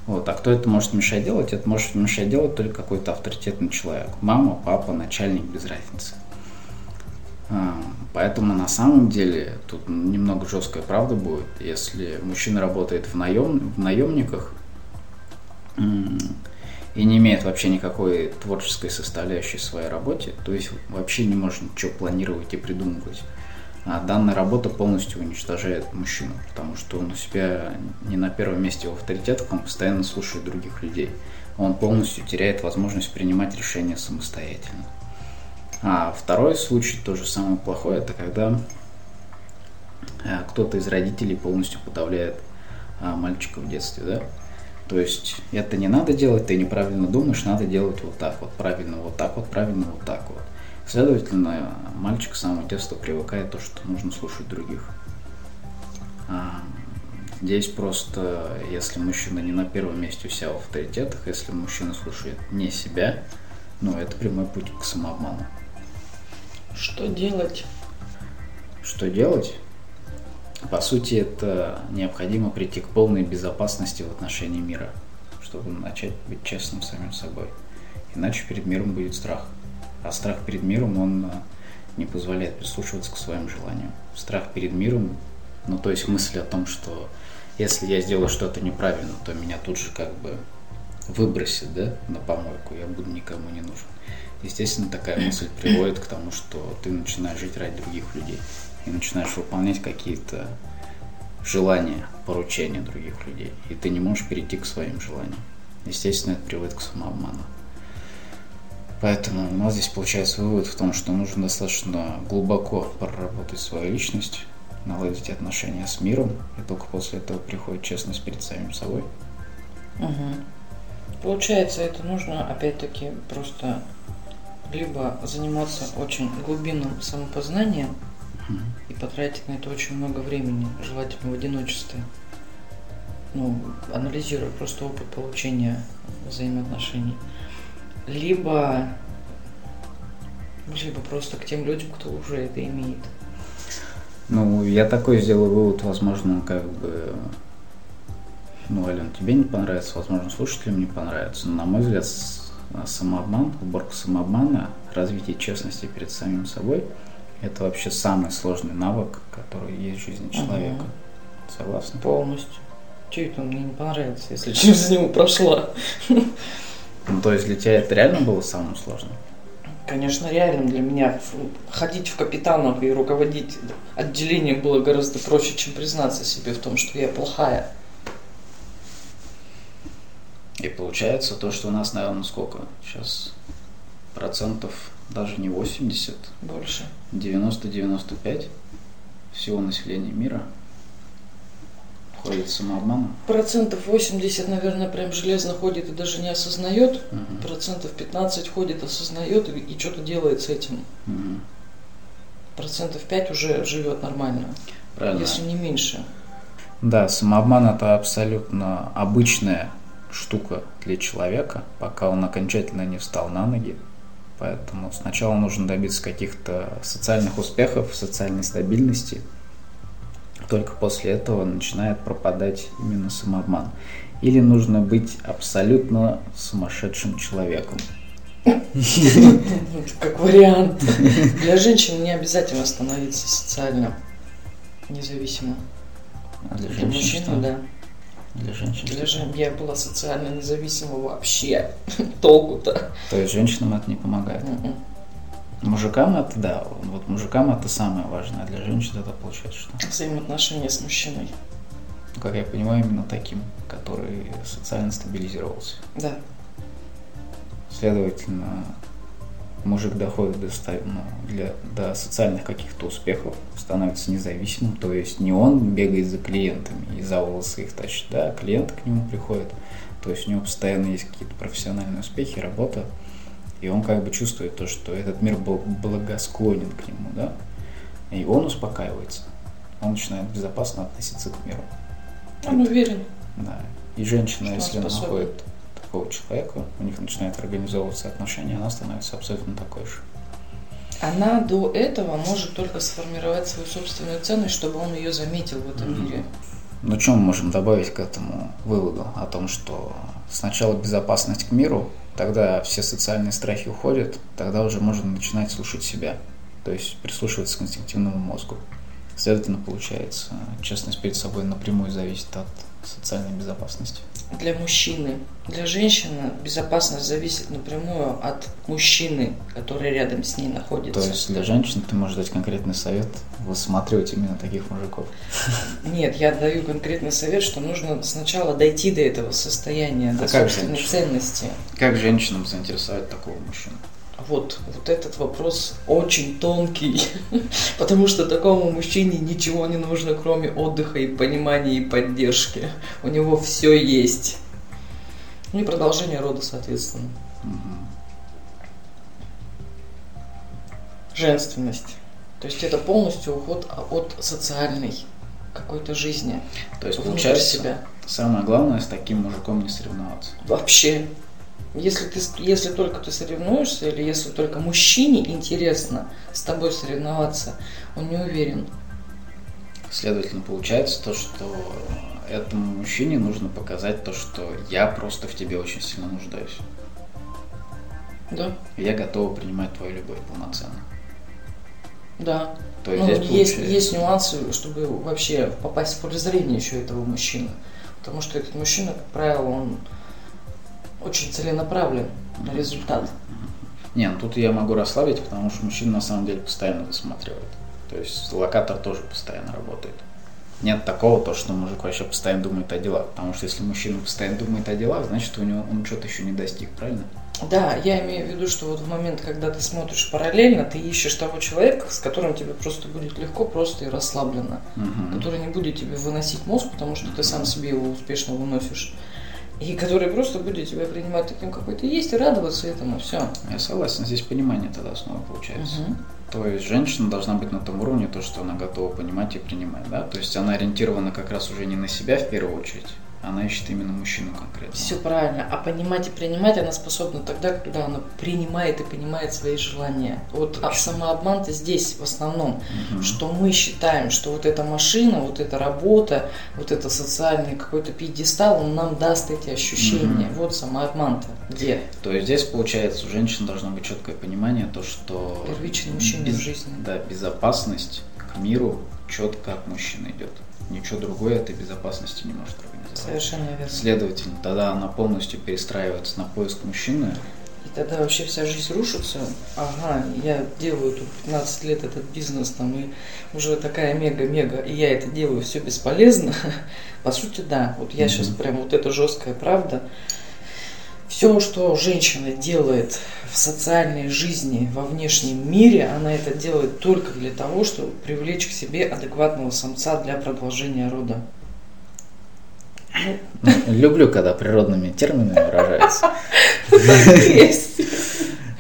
Вот. А кто это может мешать делать? Это может мешать делать только какой-то авторитетный человек. Мама, папа, начальник, без разницы. Поэтому на самом деле тут немного жесткая правда будет. Если мужчина работает в наемниках, и не имеет вообще никакой творческой составляющей в своей работе, то есть вообще не может ничего планировать и придумывать. А данная работа полностью уничтожает мужчину, потому что он у себя не на первом месте в авторитетах, он постоянно слушает других людей. Он полностью теряет возможность принимать решения самостоятельно. А второй случай, тоже самое плохое, это когда кто-то из родителей полностью подавляет мальчика в детстве, да? То есть это не надо делать, ты неправильно думаешь, надо делать вот так вот, правильно вот так вот, правильно вот так вот. Следовательно, мальчик с самого детства привыкает то, что нужно слушать других. Здесь просто, если мужчина не на первом месте у себя в авторитетах, если мужчина слушает не себя, ну это прямой путь к самообману. Что делать? Что делать? По сути, это необходимо прийти к полной безопасности в отношении мира, чтобы начать быть честным самим собой. Иначе перед миром будет страх. А страх перед миром, он не позволяет прислушиваться к своим желаниям. Страх перед миром, ну то есть мысль о том, что если я сделаю что-то неправильно, то меня тут же как бы выбросит, да, на помойку, я буду никому не нужен. естественно, такая мысль приводит к тому, что ты начинаешь жить ради других людей и начинаешь выполнять какие-то желания, поручения других людей, и ты не можешь перейти к своим желаниям. Естественно, это приводит к самообману. Поэтому у нас здесь получается вывод в том, что нужно достаточно глубоко проработать свою личность, наладить отношения с миром, и только после этого приходит честность перед самим собой. Угу. Получается, это нужно, опять-таки, просто либо заниматься очень глубинным самопознанием, угу, и потратить на это очень много времени, желательно в одиночестве, анализируя просто опыт получения взаимоотношений, либо просто к тем людям, кто уже это имеет. Я такой сделаю вывод, возможно, Ален, тебе не понравится, возможно, слушателям не понравится, но, на мой взгляд, самообман, уборка самообмана, развитие честности перед самим собой – это вообще самый сложный навык, который есть в жизни человека. Угу. Согласна? Полностью. Чего это мне не понравится, если через него прошла? То есть для тебя это реально было самым сложным? Конечно, реально для меня. Ходить в капитанах и руководить отделением было гораздо проще, чем признаться себе в том, что я плохая. И получается то, что у нас, наверное, сколько? Сейчас процентов даже не 80. Больше. 90-95 всего населения мира ходит самообманом. 80%, наверное, прям железно ходит и даже не осознает. Угу. 15% ходит, осознает и что-то делает с этим. Угу. 5% уже живет нормально. Правильно. Если не меньше. Да, самообман – это абсолютно обычная штука для человека, пока он окончательно не встал на ноги. Поэтому сначала нужно добиться каких-то социальных успехов, социальной стабильности. Только после этого начинает пропадать именно самообман. Или нужно быть абсолютно сумасшедшим человеком. Как вариант. Для женщин не обязательно становиться социально независимым. А для мужчин, да. Для женщин. Я была социально независима вообще. Толку-то. То есть женщинам это не помогает. Мужикам это, да, вот мужикам это самое важное, а для женщин это получается что? Взаимоотношения с мужчиной. Как я понимаю, именно таким, который социально стабилизировался. Да. Следовательно, мужик доходит до социальных каких-то успехов, становится независимым, то есть не он бегает за клиентами и за волосы их тащит, да, а клиенты к нему приходят, то есть у него постоянно есть какие-то профессиональные успехи, работа. И он чувствует то, что этот мир был благосклонен к нему, да? И он успокаивается. Он начинает безопасно относиться к миру. Он уверен. Да. И женщина, если она находит такого человека, у них начинают организовываться отношения, она становится абсолютно такой же. Она до этого может только сформировать свою собственную ценность, чтобы он ее заметил в этом мире. Что мы можем добавить к этому выводу? О том, что сначала безопасность к миру, тогда все социальные страхи уходят, тогда уже можно начинать слушать себя, то есть прислушиваться к инстинктивному мозгу. Следовательно, получается, честность перед собой напрямую зависит от социальной безопасности. Для мужчины. Для женщины безопасность зависит напрямую от мужчины, который рядом с ней находится. То есть для женщин ты можешь дать конкретный совет, высматривать именно таких мужиков? Нет, я даю конкретный совет, что нужно сначала дойти до этого состояния, до собственной ценности. Как женщинам заинтересовать такого мужчину? Вот этот вопрос очень тонкий, потому что такому мужчине ничего не нужно, кроме отдыха и понимания и поддержки. У него все есть. И продолжение рода, соответственно. Угу. Женственность. То есть это полностью уход от социальной какой-то жизни. То есть получается, себя. Самое главное, с таким мужиком не соревноваться. Вообще. Если только ты соревнуешься, или если только мужчине интересно с тобой соревноваться, он не уверен. Следовательно, получается то, что этому мужчине нужно показать то, что я просто в тебе очень сильно нуждаюсь. Да. Я готова принимать твою любовь полноценно. Да. То есть здесь есть нюансы, чтобы вообще попасть в поле зрения еще этого мужчины. Потому что этот мужчина, как правило, он очень целенаправлен на результат. Не, ну тут я могу расслабить, потому что мужчина на самом деле постоянно высматривает. То есть локатор тоже постоянно работает. Нет такого, то, что мужик вообще постоянно думает о делах. Потому что если мужчина постоянно думает о делах, значит, у него он что-то еще не достиг, правильно? Да, я имею в виду, что вот в момент, когда ты смотришь параллельно, ты ищешь того человека, с которым тебе просто будет легко, просто и расслабленно. Угу. Который не будет тебе выносить мозг, потому что ты сам себе его успешно выносишь. И который просто будет тебя принимать таким, какой ты есть, и радоваться этому, все. Я согласен, здесь понимание тогда снова получается. Угу. То есть женщина должна быть на том уровне, то, что она готова понимать и принимать, да? То есть она ориентирована как раз уже не на себя в первую очередь, она ищет именно мужчину конкретно. Все правильно, а понимать и принимать она способна тогда, когда она принимает и понимает свои желания. Вот самообман-то здесь в основном, угу. Что мы считаем, что вот эта машина, вот эта работа, вот это социальный какой-то пьедестал, он нам даст эти ощущения, угу. Вот самообман-то где. То есть здесь получается у женщин должно быть четкое понимание, то что первичный мужчина в жизни. Да, безопасность к миру четко от мужчины идет. Ничего другое этой безопасности не может организовать. Совершенно верно. Следовательно, тогда она полностью перестраивается на поиск мужчины. И тогда вообще вся жизнь рушится. Ага, я делаю тут 15 лет этот бизнес, там, и уже такая мега-мега, и я это делаю, все бесполезно. По сути, да. Вот я сейчас прям, вот это жесткая правда. Все, что женщина делает в социальной жизни, во внешнем мире, она это делает только для того, чтобы привлечь к себе адекватного самца для продолжения рода. Люблю, когда природными терминами выражается.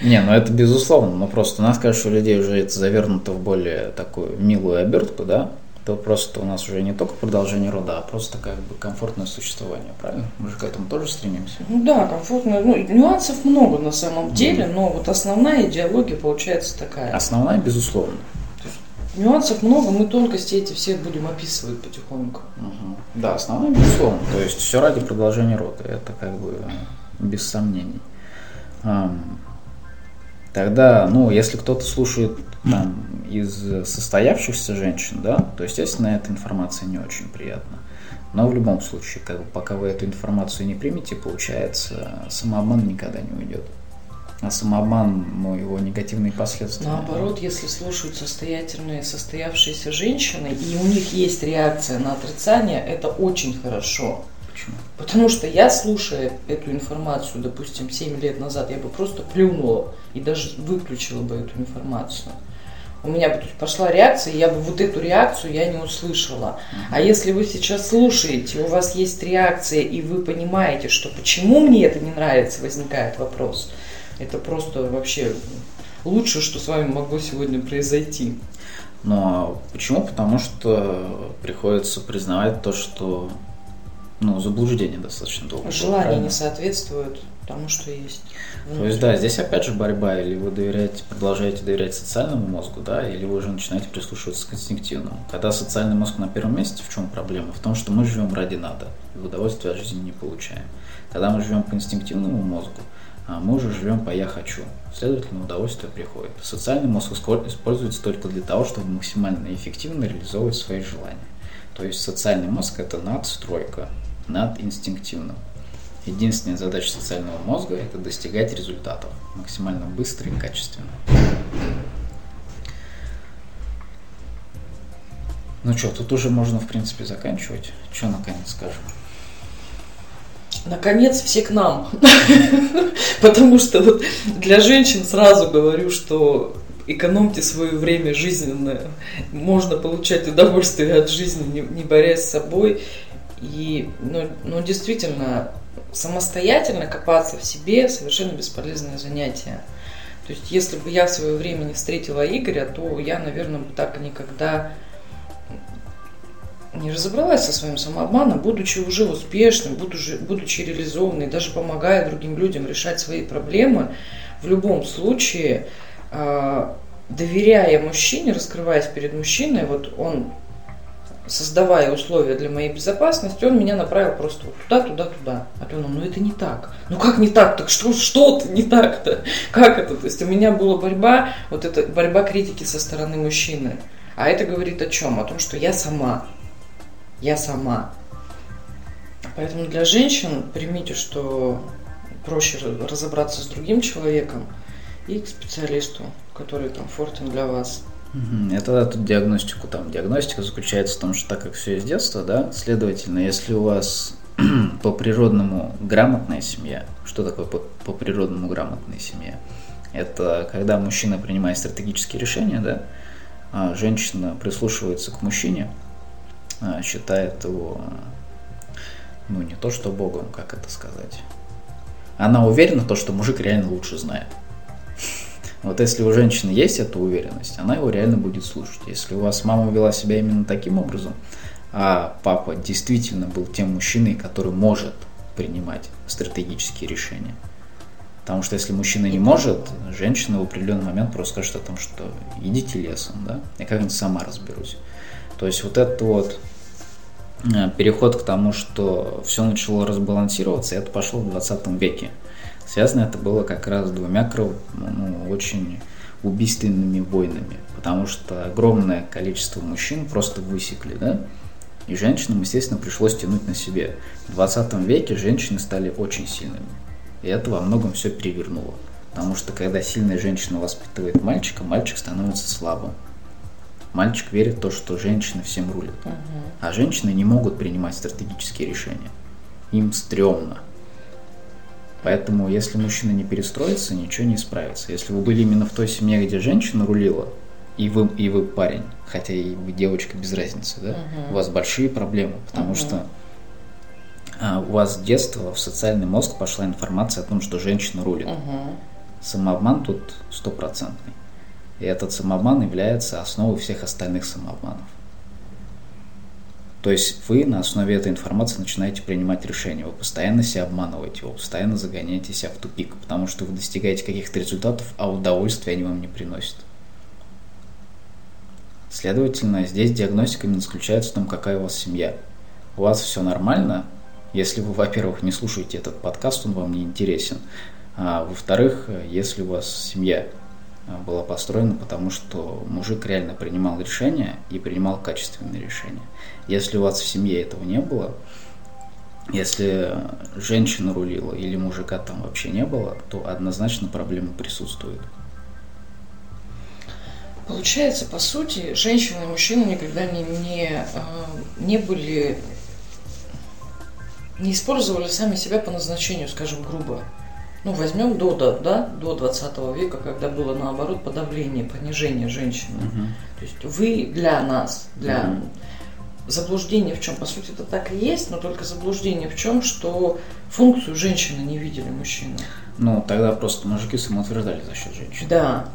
Не, ну это безусловно, но просто у нас, конечно, у людей уже это завернуто в более такую милую обертку, да? То просто у нас уже не только продолжение рода, а просто как бы комфортное существование, правильно? Мы же к этому тоже стремимся. Ну да, комфортное, ну нюансов много на самом деле, но вот основная идеология получается такая. Основная, безусловно. Нюансов много, мы тонкости эти все будем описывать потихоньку. Угу. Да, основная, безусловно, то есть все ради продолжения рода, это как бы без сомнений. Тогда, ну, если кто-то слушает там, из состоявшихся женщин, да, то, естественно, эта информация не очень приятна. Но в любом случае, как бы, пока вы эту информацию не примете, получается, самообман никогда не уйдет. А самообман, ну, его негативные последствия. Наоборот, если слушают состоятельные, состоявшиеся женщины, и у них есть реакция на отрицание, это очень хорошо. Почему? Потому что я, слушая эту информацию, допустим, 7 лет назад, я бы просто плюнула и даже выключила бы эту информацию. У меня бы тут пошла реакция, и я бы вот эту реакцию я не услышала. А если вы сейчас слушаете, у вас есть реакция, и вы понимаете, что почему мне это не нравится, возникает вопрос. Это просто вообще лучшее, что с вами могло сегодня произойти. Но почему? Потому что приходится признавать то, что... Ну, заблуждение достаточно долго. Желания правильно? Не соответствуют тому, что есть. Внутри. То есть, да, здесь опять же борьба. Или вы доверяете, продолжаете доверять социальному мозгу, да, или вы уже начинаете прислушиваться к инстинктивному. Когда социальный мозг на первом месте, в чем проблема? В том, что мы живем ради надо, и удовольствия от жизни не получаем. Когда мы живем по инстинктивному мозгу, мы уже живем по «я хочу». Следовательно, удовольствие приходит. Социальный мозг используется только для того, чтобы максимально эффективно реализовывать свои желания. То есть, социальный мозг – это надстройка над инстинктивным. Единственная задача социального мозга – это достигать результатов максимально быстро и качественно. Ну что, тут уже можно, в принципе, заканчивать. Что наконец скажем? Наконец все к нам. Потому что вот для женщин сразу говорю, что экономьте свое время жизненное. Можно получать удовольствие от жизни, не борясь с собой. И, ну, действительно, самостоятельно копаться в себе совершенно бесполезное занятие. То есть, если бы я в свое время не встретила Игоря, то я, наверное, бы так и никогда не разобралась со своим самообманом, будучи уже успешным, будучи реализованной, даже помогая другим людям решать свои проблемы. В любом случае, доверяя мужчине, раскрываясь перед мужчиной, вот он, создавая условия для моей безопасности, он меня направил просто вот туда. Алена, ну это не так. Ну как не так? Так что-то не так-то? Как это? То есть у меня была борьба, вот эта борьба критики со стороны мужчины. А это говорит о чем? О том, что я сама. Поэтому для женщин примите, что проще разобраться с другим человеком, и к специалисту, который комфортен для вас. Это тут диагностику. Там диагностика заключается в том, что так как все из детства, да, следовательно, если у вас по природному грамотная семья, что такое по природному грамотная семья? Это когда мужчина принимает стратегические решения, да, а женщина прислушивается к мужчине, считает его, ну, не то что богом, как это сказать. Она уверена в том, что мужик реально лучше знает. Вот если у женщины есть эта уверенность, она его реально будет слушать. Если у вас мама вела себя именно таким образом, а папа действительно был тем мужчиной, который может принимать стратегические решения. Потому что если мужчина не может, женщина в определенный момент просто скажет о том, что идите лесом, да, я как-нибудь сама разберусь. То есть вот этот вот переход к тому, что все начало разбалансироваться, это пошло в 20 веке. Связано это было как раз с двумя очень убийственными войнами, потому что огромное количество мужчин просто высекли, да, и женщинам, естественно, пришлось тянуть на себе. В 20 веке женщины стали очень сильными, и это во многом все перевернуло, потому что когда сильная женщина воспитывает мальчика, мальчик становится слабым. Мальчик верит в то, что женщины всем рулят, а женщины не могут принимать стратегические решения, им стрёмно. Поэтому, если мужчина не перестроится, ничего не исправится. Если вы были именно в той семье, где женщина рулила, и вы парень, хотя и вы девочка, без разницы, да, у вас большие проблемы, потому что у вас с детства в социальный мозг пошла информация о том, что женщина рулит. Самообман тут 100%. И этот самообман является основой всех остальных самообманов. То есть вы на основе этой информации начинаете принимать решения, вы постоянно себя обманываете, вы постоянно загоняете себя в тупик, потому что вы достигаете каких-то результатов, а удовольствия они вам не приносят. Следовательно, здесь диагностика именно заключается в том, какая у вас семья. У вас все нормально, если вы, во-первых, не слушаете этот подкаст, он вам не интересен, а во-вторых, если у вас семья была построена, потому что мужик реально принимал решения и принимал качественные решения. Если у вас в семье этого не было, если женщина рулила или мужика там вообще не было, то однозначно проблемы присутствуют. Получается, по сути, женщина и мужчина никогда не были, не использовали сами себя по назначению, скажем, грубо. Ну, возьмем до 20 века, когда было, наоборот, подавление, понижение женщины. То есть вы для нас, для заблуждения в чем, по сути, это так и есть, но только заблуждение в чем, что функцию женщины не видели мужчины. Ну, тогда просто мужики самоутверждали за счет женщин. Да.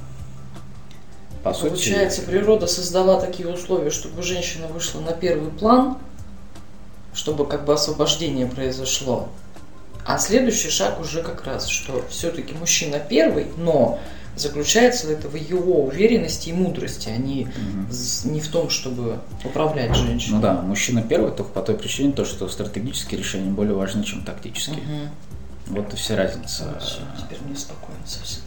По сути... Получается, природа создала такие условия, чтобы женщина вышла на первый план, чтобы как бы освобождение произошло. А следующий шаг уже как раз, что все-таки мужчина первый, но заключается это в его уверенности и мудрости, а не в том, чтобы управлять женщиной. Ну да, мужчина первый только по той причине, что стратегические решения более важны, чем тактические. Вот и вся разница. Все, теперь мне спокойно совсем.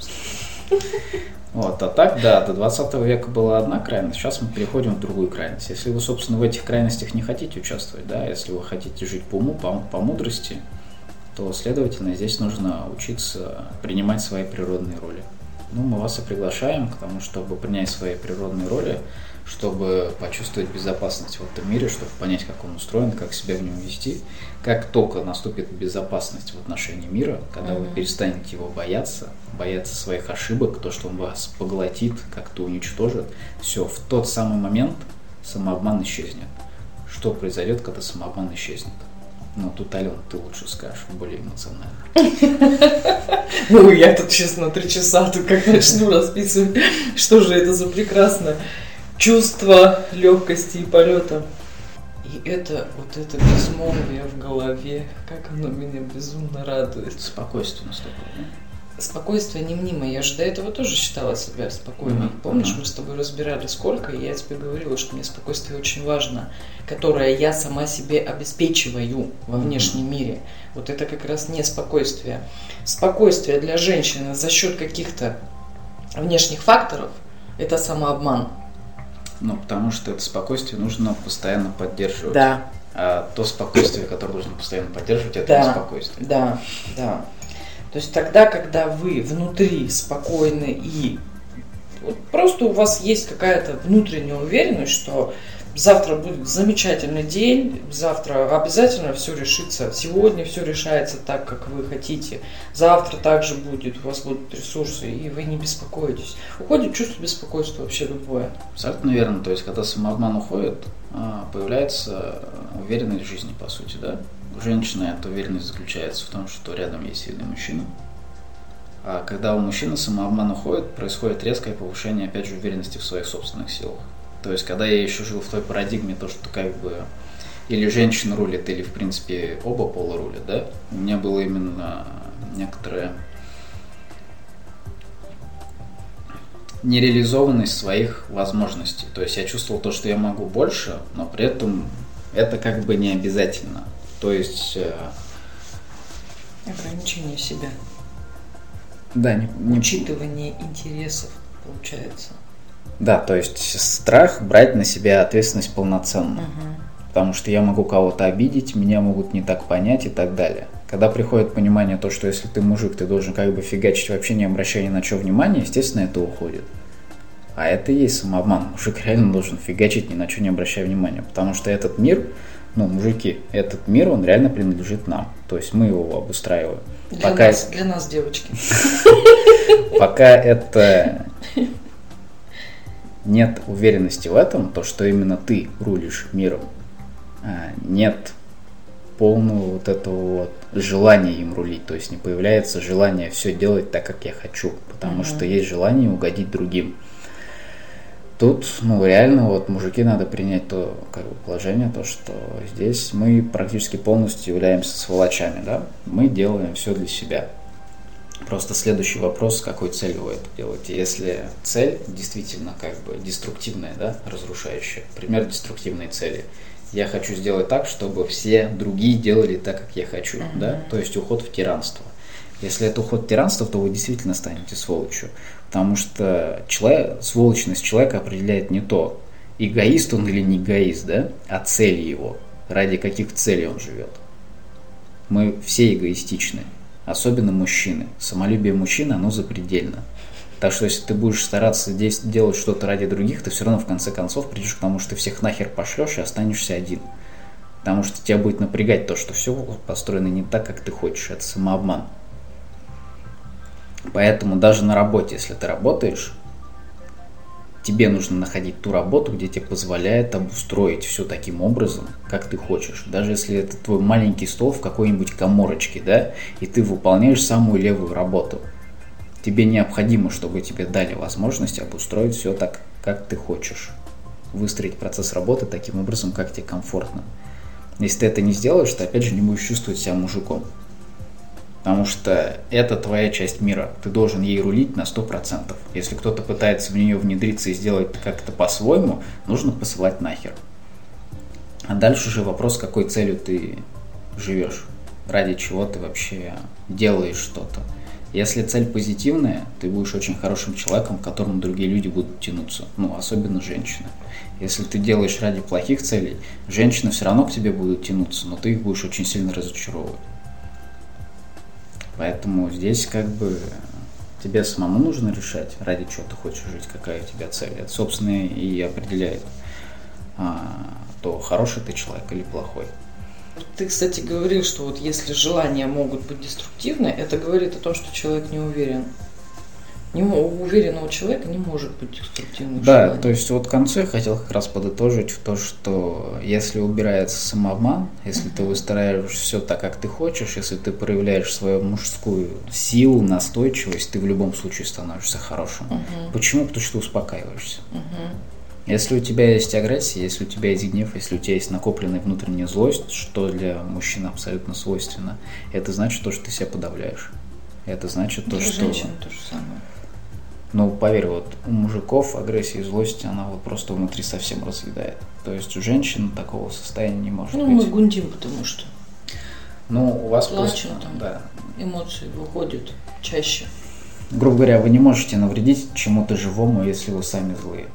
Вот, а так, да, до 20 века была одна крайность, сейчас мы переходим в другую крайность. Если вы, собственно, в этих крайностях не хотите участвовать, да, если вы хотите жить по уму, по мудрости, то, следовательно, здесь нужно учиться принимать свои природные роли. Ну, мы вас и приглашаем к тому, чтобы принять свои природные роли, чтобы почувствовать безопасность в этом мире, чтобы понять, как он устроен, как себя в нем вести. Как только наступит безопасность в отношении мира, когда вы перестанете его бояться своих ошибок, то, что он вас поглотит, как-то уничтожит, все, в тот самый момент самообман исчезнет. Что произойдет, когда самообман исчезнет? Ну, тут, Алена, ты лучше скажешь, более эмоционально. Ну, я тут, честно, 3 часа тут как начну расписывать, что же это за прекрасное чувство легкости и полета. И это, вот это безмолвие в голове, как оно меня безумно радует. Спокойствие наступает, да? Спокойствие не мнимое. Я же до этого тоже считала себя спокойной. Помнишь, мы с тобой разбирали сколько, и я тебе говорила, что мне спокойствие очень важно, которое я сама себе обеспечиваю во внешнем мире. Вот это как раз не спокойствие. Спокойствие для женщины за счет каких-то внешних факторов – это самообман. Ну, потому что это спокойствие нужно постоянно поддерживать. Да. А то спокойствие, которое нужно постоянно поддерживать, это не спокойствие. Да, да. То есть тогда, когда вы внутри спокойны и вот просто у вас есть какая-то внутренняя уверенность, что завтра будет замечательный день, завтра обязательно все решится, сегодня все решается так, как вы хотите, завтра также будет, у вас будут ресурсы, и вы не беспокоитесь. Уходит чувство беспокойства вообще любое. Абсолютно верно, то есть когда самообман уходит, появляется уверенность в жизни, по сути, да? У женщины эта уверенность заключается в том, что рядом есть сильный мужчина. А когда у мужчины самообман уходит, происходит резкое повышение, опять же, уверенности в своих собственных силах. То есть, когда я еще жил в той парадигме, то, что как бы или женщина рулит, или, в принципе, оба пола рулят, да, у меня было именно некоторая нереализованность своих возможностей. То есть, я чувствовал то, что я могу больше, но при этом это как бы не обязательно. То есть... ограничение себя. Да, не... Учитывание интересов, получается. Да, то есть страх брать на себя ответственность полноценно. Потому что я могу кого-то обидеть, меня могут не так понять и так далее. Когда приходит понимание то, что если ты мужик, ты должен как бы фигачить, вообще не обращая ни на что внимания, естественно, это уходит. А это и есть самообман. Мужик реально должен фигачить, ни на что не обращая внимания. Потому что этот мир, ну, мужики, этот мир, он реально принадлежит нам. То есть мы его обустраиваем. Для нас, девочки. Пока это... Нет уверенности в этом, то, что именно ты рулишь миром. Нет полного вот этого вот желания им рулить. То есть не появляется желание все делать так, как я хочу. Потому что есть желание угодить другим. Тут, ну, реально, вот мужики, надо принять то как бы положение, то, что здесь мы практически полностью являемся сволочами, да? Мы делаем все для себя. Просто следующий вопрос, с какой целью вы это делаете. Если цель действительно как бы деструктивная, да, разрушающая, пример деструктивной цели. Я хочу сделать так, чтобы все другие делали так, как я хочу, да? То есть уход в тиранство. Если это уход в тиранство, то вы действительно станете сволочью. Потому что сволочность человека определяет не то, эгоист он или не эгоист, да? А цель его, ради каких целей он живет. Мы все эгоистичны. Особенно мужчины. Самолюбие мужчины, оно запредельно. Так что, если ты будешь стараться здесь делать что-то ради других, ты все равно в конце концов придешь к тому, что ты всех нахер пошлешь и останешься один. Потому что тебя будет напрягать то, что все построено не так, как ты хочешь. Это самообман. Поэтому даже на работе, если ты работаешь, тебе нужно находить ту работу, где тебе позволяет обустроить все таким образом, как ты хочешь. Даже если это твой маленький стол в какой-нибудь каморочке, да, и ты выполняешь самую левую работу. Тебе необходимо, чтобы тебе дали возможность обустроить все так, как ты хочешь. Выстроить процесс работы таким образом, как тебе комфортно. Если ты это не сделаешь, ты опять же не будешь чувствовать себя мужиком. Потому что это твоя часть мира, ты должен ей рулить на 100%. Если кто-то пытается в нее внедриться и сделать как-то по-своему, нужно посылать нахер. А дальше уже вопрос, какой целью ты живешь, ради чего ты вообще делаешь что-то. Если цель позитивная, ты будешь очень хорошим человеком, к которому другие люди будут тянуться, ну, особенно женщины. Если ты делаешь ради плохих целей, женщины все равно к тебе будут тянуться, но ты их будешь очень сильно разочаровывать. Поэтому здесь как бы тебе самому нужно решать, ради чего ты хочешь жить, какая у тебя цель. Это, собственно, и определяет, то хороший ты человек или плохой. Ты, кстати, говорил, что вот если желания могут быть деструктивны, это говорит о том, что человек не уверен. У уверенного человека не может быть деструктивных желаний. Да, то есть вот к концу я хотел как раз подытожить в то, что если убирается самообман, если ты выстраиваешь все так, как ты хочешь, если ты проявляешь свою мужскую силу, настойчивость, ты в любом случае становишься хорошим. Почему? Потому что ты успокаиваешься. Если у тебя есть агрессия, если у тебя есть гнев, если у тебя есть накопленная внутренняя злость, что для мужчин абсолютно свойственно, это значит то, что ты себя подавляешь. Это значит то, что... Для женщин то же самое. Но поверь, вот у мужиков агрессия и злость, она вот просто внутри совсем разъедает. То есть у женщин такого состояния не может быть. Ну, мы гундим, потому что. Ну, у вас плачем, просто там, да. Эмоции выходят чаще. Грубо говоря, вы не можете навредить чему-то живому, если вы сами злые.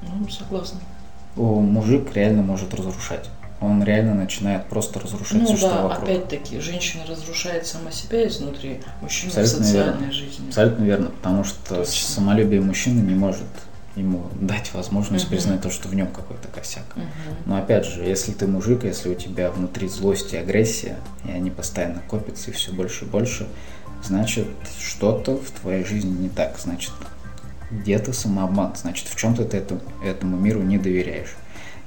Ну, согласна. Мужик реально может разрушать. он реально начинает просто разрушать все, что вокруг. Опять-таки, женщина разрушает сама себя изнутри, мужчина абсолютно в социальной жизни. Абсолютно верно, потому что самолюбие мужчины не может ему дать возможность признать то, что в нем какой-то косяк. Но опять же, если ты мужик, если у тебя внутри злость и агрессия, и они постоянно копятся, и все больше и больше, значит, что-то в твоей жизни не так, значит, где-то самообман, значит, в чем-то ты этому миру не доверяешь.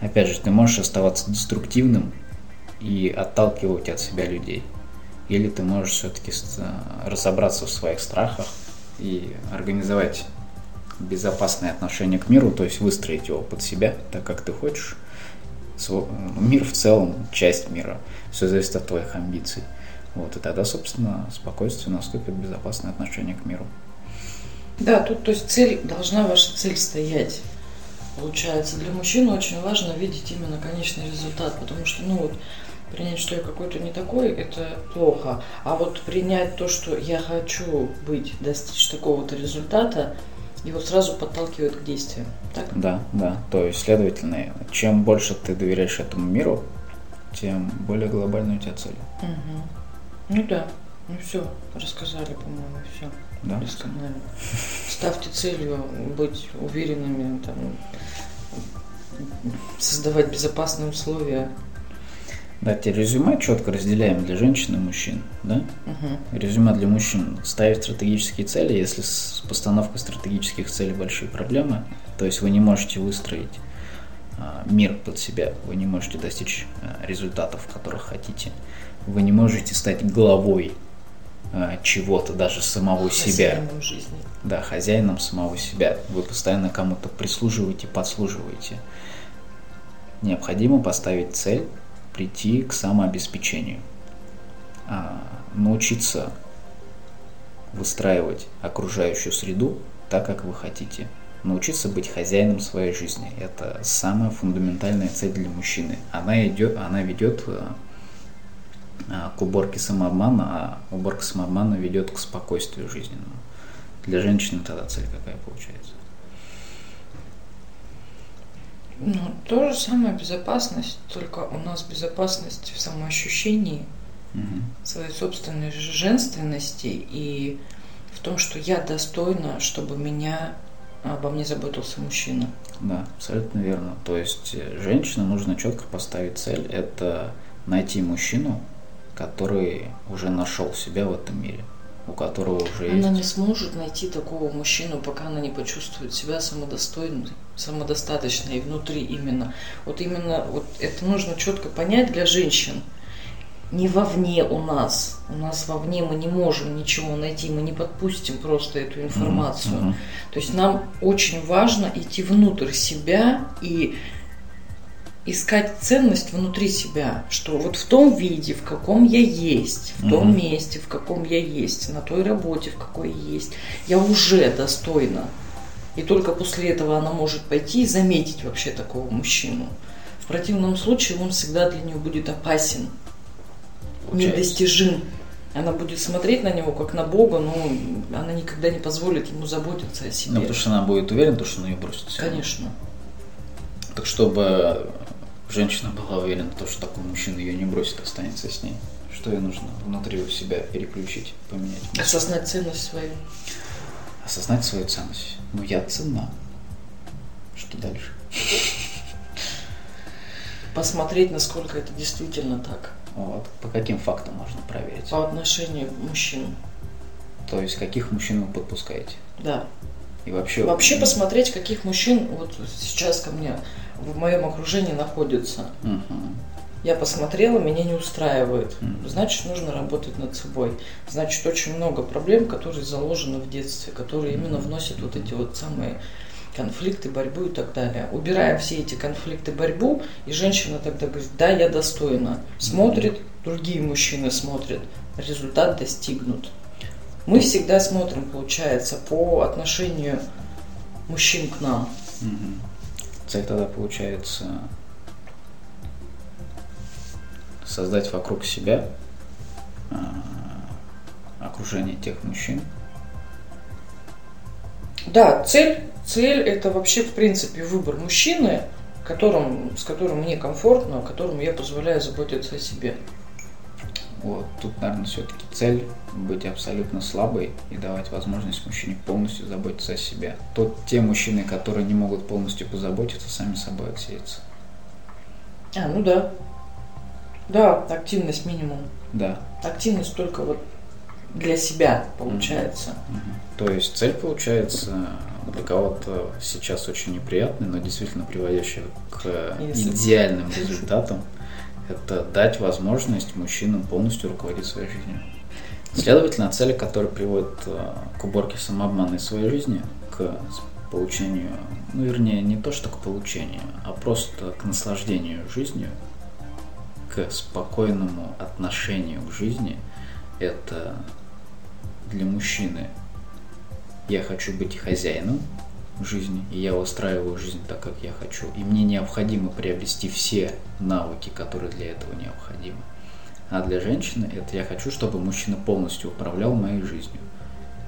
Опять же, ты можешь оставаться деструктивным и отталкивать от себя людей. Или ты можешь все-таки разобраться в своих страхах и организовать безопасное отношение к миру, то есть выстроить его под себя, так как ты хочешь. Мир в целом, часть мира, все зависит от твоих амбиций. Вот, и тогда, собственно, спокойствие наступит, безопасное отношение к миру. Да, тут, то есть, цель, должна ваша цель стоять. Получается, для мужчин очень важно видеть именно конечный результат, потому что, ну вот, принять, что я какой-то не такой, это плохо. А вот принять то, что я хочу быть, достичь такого-то результата, его сразу подталкивает к действиям, так? Да, да. То есть, следовательно, чем больше ты доверяешь этому миру, тем более глобальная у тебя цель. Угу. Ну да. Ну все, рассказали, по-моему, все. Да. Ставьте целью быть уверенными, там, создавать безопасные условия. Да, те резюме четко разделяем для женщин и мужчин, да? Угу. Резюме для мужчин: ставить стратегические цели, если с постановкой стратегических целей большие проблемы, то есть вы не можете выстроить мир под себя, вы не можете достичь результатов, которых хотите, вы не можете стать главой чего-то, даже самого себя. Хозяином жизни. Да, хозяином самого себя. Вы постоянно кому-то прислуживаете, подслуживаете. Необходимо поставить цель, прийти к самообеспечению, научиться выстраивать окружающую среду так, как вы хотите. Научиться быть хозяином своей жизни. Это самая фундаментальная цель для мужчины. Она ведет к уборке самообмана, а уборка самообмана ведет к спокойствию жизненному. Для женщины тогда цель какая получается? Ну, то же самое безопасность, только у нас безопасность в самоощущении, своей собственной женственности и в том, что я достойна, чтобы обо мне заботился мужчина. Да, абсолютно верно. То есть женщинам нужно четко поставить цель, это найти мужчину, который уже нашел себя в этом мире, у которого уже есть... Она не сможет найти такого мужчину, пока она не почувствует себя самодостаточной внутри именно. Вот именно вот это нужно четко понять для женщин. Не вовне у нас. У нас вовне мы не можем ничего найти, мы не подпустим просто эту информацию. То есть нам очень важно идти внутрь себя и искать ценность внутри себя, что вот в том виде, в каком я есть, в том месте, в каком я есть, на той работе, в какой я есть, я уже достойна. И только после этого она может пойти и заметить вообще такого мужчину. В противном случае он всегда для нее будет опасен, недостижим. Она будет смотреть на него как на Бога, но она никогда не позволит ему заботиться о себе. Ну, потому что она будет уверена, что на нее бросится. Конечно. Так чтобы женщина была уверена, что такой мужчина ее не бросит, останется с ней. Что ей нужно внутри у себя переключить, поменять? Осознать ценность свою. Осознать свою ценность. Ну, я ценна. Что дальше? Посмотреть, насколько это действительно так. Вот. По каким фактам можно проверить? По отношению к мужчинам. То есть, каких мужчин вы подпускаете? Да. И вообще посмотреть, каких мужчин вот сейчас ко мне в моем окружении находится. Я посмотрела, меня не устраивает. Значит, нужно работать над собой. Значит, очень много проблем, которые заложены в детстве, которые именно вносят вот эти вот самые конфликты, борьбу и так далее. Убираем все эти конфликты, борьбу, и женщина тогда говорит: да, я достойна. Смотрит, другие мужчины смотрят, результат достигнут. Мы всегда смотрим, получается, по отношению мужчин к нам. Цель тогда получается создать вокруг себя окружение тех мужчин. Да, цель – это вообще, в принципе, выбор мужчины, с которым мне комфортно, которому я позволяю заботиться о себе. Вот, тут, наверное, все-таки цель быть абсолютно слабой и давать возможность мужчине полностью заботиться о себе. Те мужчины, которые не могут полностью позаботиться, сами собой отсеются. А, ну да. Да, активность минимум. Да. Активность только вот для себя получается. Угу. То есть цель получается для кого-то сейчас очень неприятная, но действительно приводящая к идеальным результатам. Это дать возможность мужчинам полностью руководить своей жизнью. Следовательно, цели, которые приводят к уборке самообмана из своей жизни, к получению, не то что к получению, а просто к наслаждению жизнью, к спокойному отношению к жизни, это для мужчины «я хочу быть хозяином жизни, и я устраиваю жизнь так, как я хочу, и мне необходимо приобрести все навыки, которые для этого необходимы». А для женщины это «я хочу, чтобы мужчина полностью управлял моей жизнью,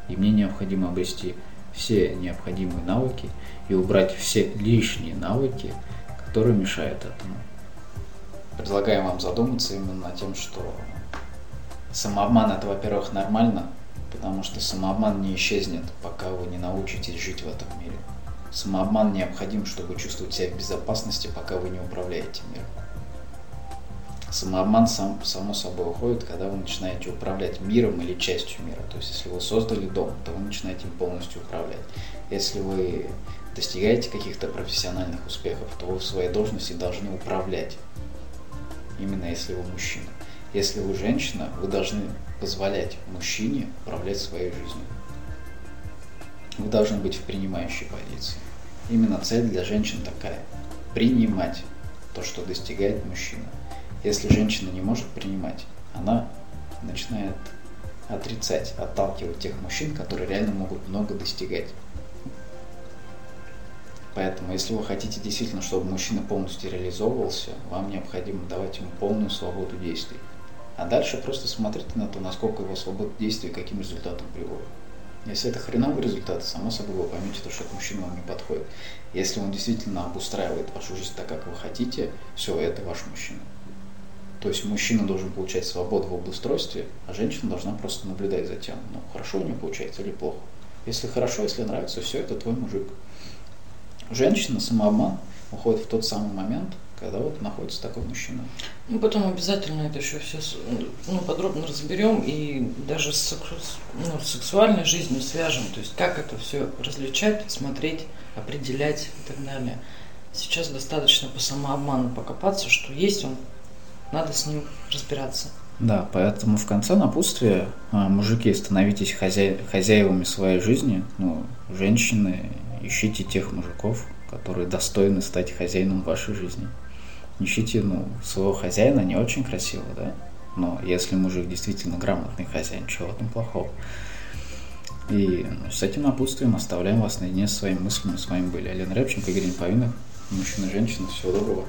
и мне необходимо обрести все необходимые навыки и убрать все лишние навыки, которые мешают этому». Предлагаем вам задуматься именно тем, что самообман – это, во-первых, нормально, потому что самообман не исчезнет, пока вы не научитесь жить в этом мире. Самообман необходим, чтобы чувствовать себя в безопасности, пока вы не управляете миром. Самообман само собой уходит, когда вы начинаете управлять миром или частью мира. То есть, если вы создали дом, то вы начинаете им полностью управлять. Если вы достигаете каких-то профессиональных успехов, то вы в своей должности должны управлять, именно если вы мужчина. Если вы женщина, вы должны позволять мужчине управлять своей жизнью. Вы должны быть в принимающей позиции. Именно цель для женщин такая – принимать то, что достигает мужчина. Если женщина не может принимать, она начинает отрицать, отталкивать тех мужчин, которые реально могут много достигать. Поэтому, если вы хотите действительно, чтобы мужчина полностью реализовывался, вам необходимо давать ему полную свободу действий. А дальше просто смотрите на то, насколько его свобода действий, каким результатом приводит. Если это хреновый результат, само собой вы поймете, что этот мужчина вам не подходит. Если он действительно обустраивает вашу жизнь так, как вы хотите, все, это ваш мужчина. То есть мужчина должен получать свободу в обустройстве, а женщина должна просто наблюдать за тем, хорошо у него получается или плохо. Если хорошо, если нравится, все, это твой мужик. Женщина, самообман уходит в тот самый момент, когда вот находится такой мужчина. Ну, потом обязательно это еще все подробно разберем и даже с сексуальной жизнью свяжем. То есть, как это все различать, смотреть, определять и так далее. Сейчас достаточно по самообману покопаться, что есть он, надо с ним разбираться. Да, поэтому в конце напутствия, мужики, становитесь хозяевами своей жизни, женщины, ищите тех мужиков, которые достойны стать хозяином вашей жизни. Ищите, своего хозяина не очень красиво, да? Но если мужик действительно грамотный хозяин, чего в этом плохого? И с этим напутствием оставляем вас наедине с своими мыслями. С вами были Алена Рябченко, Игорь Неповинов, мужчина и женщина. Всего доброго.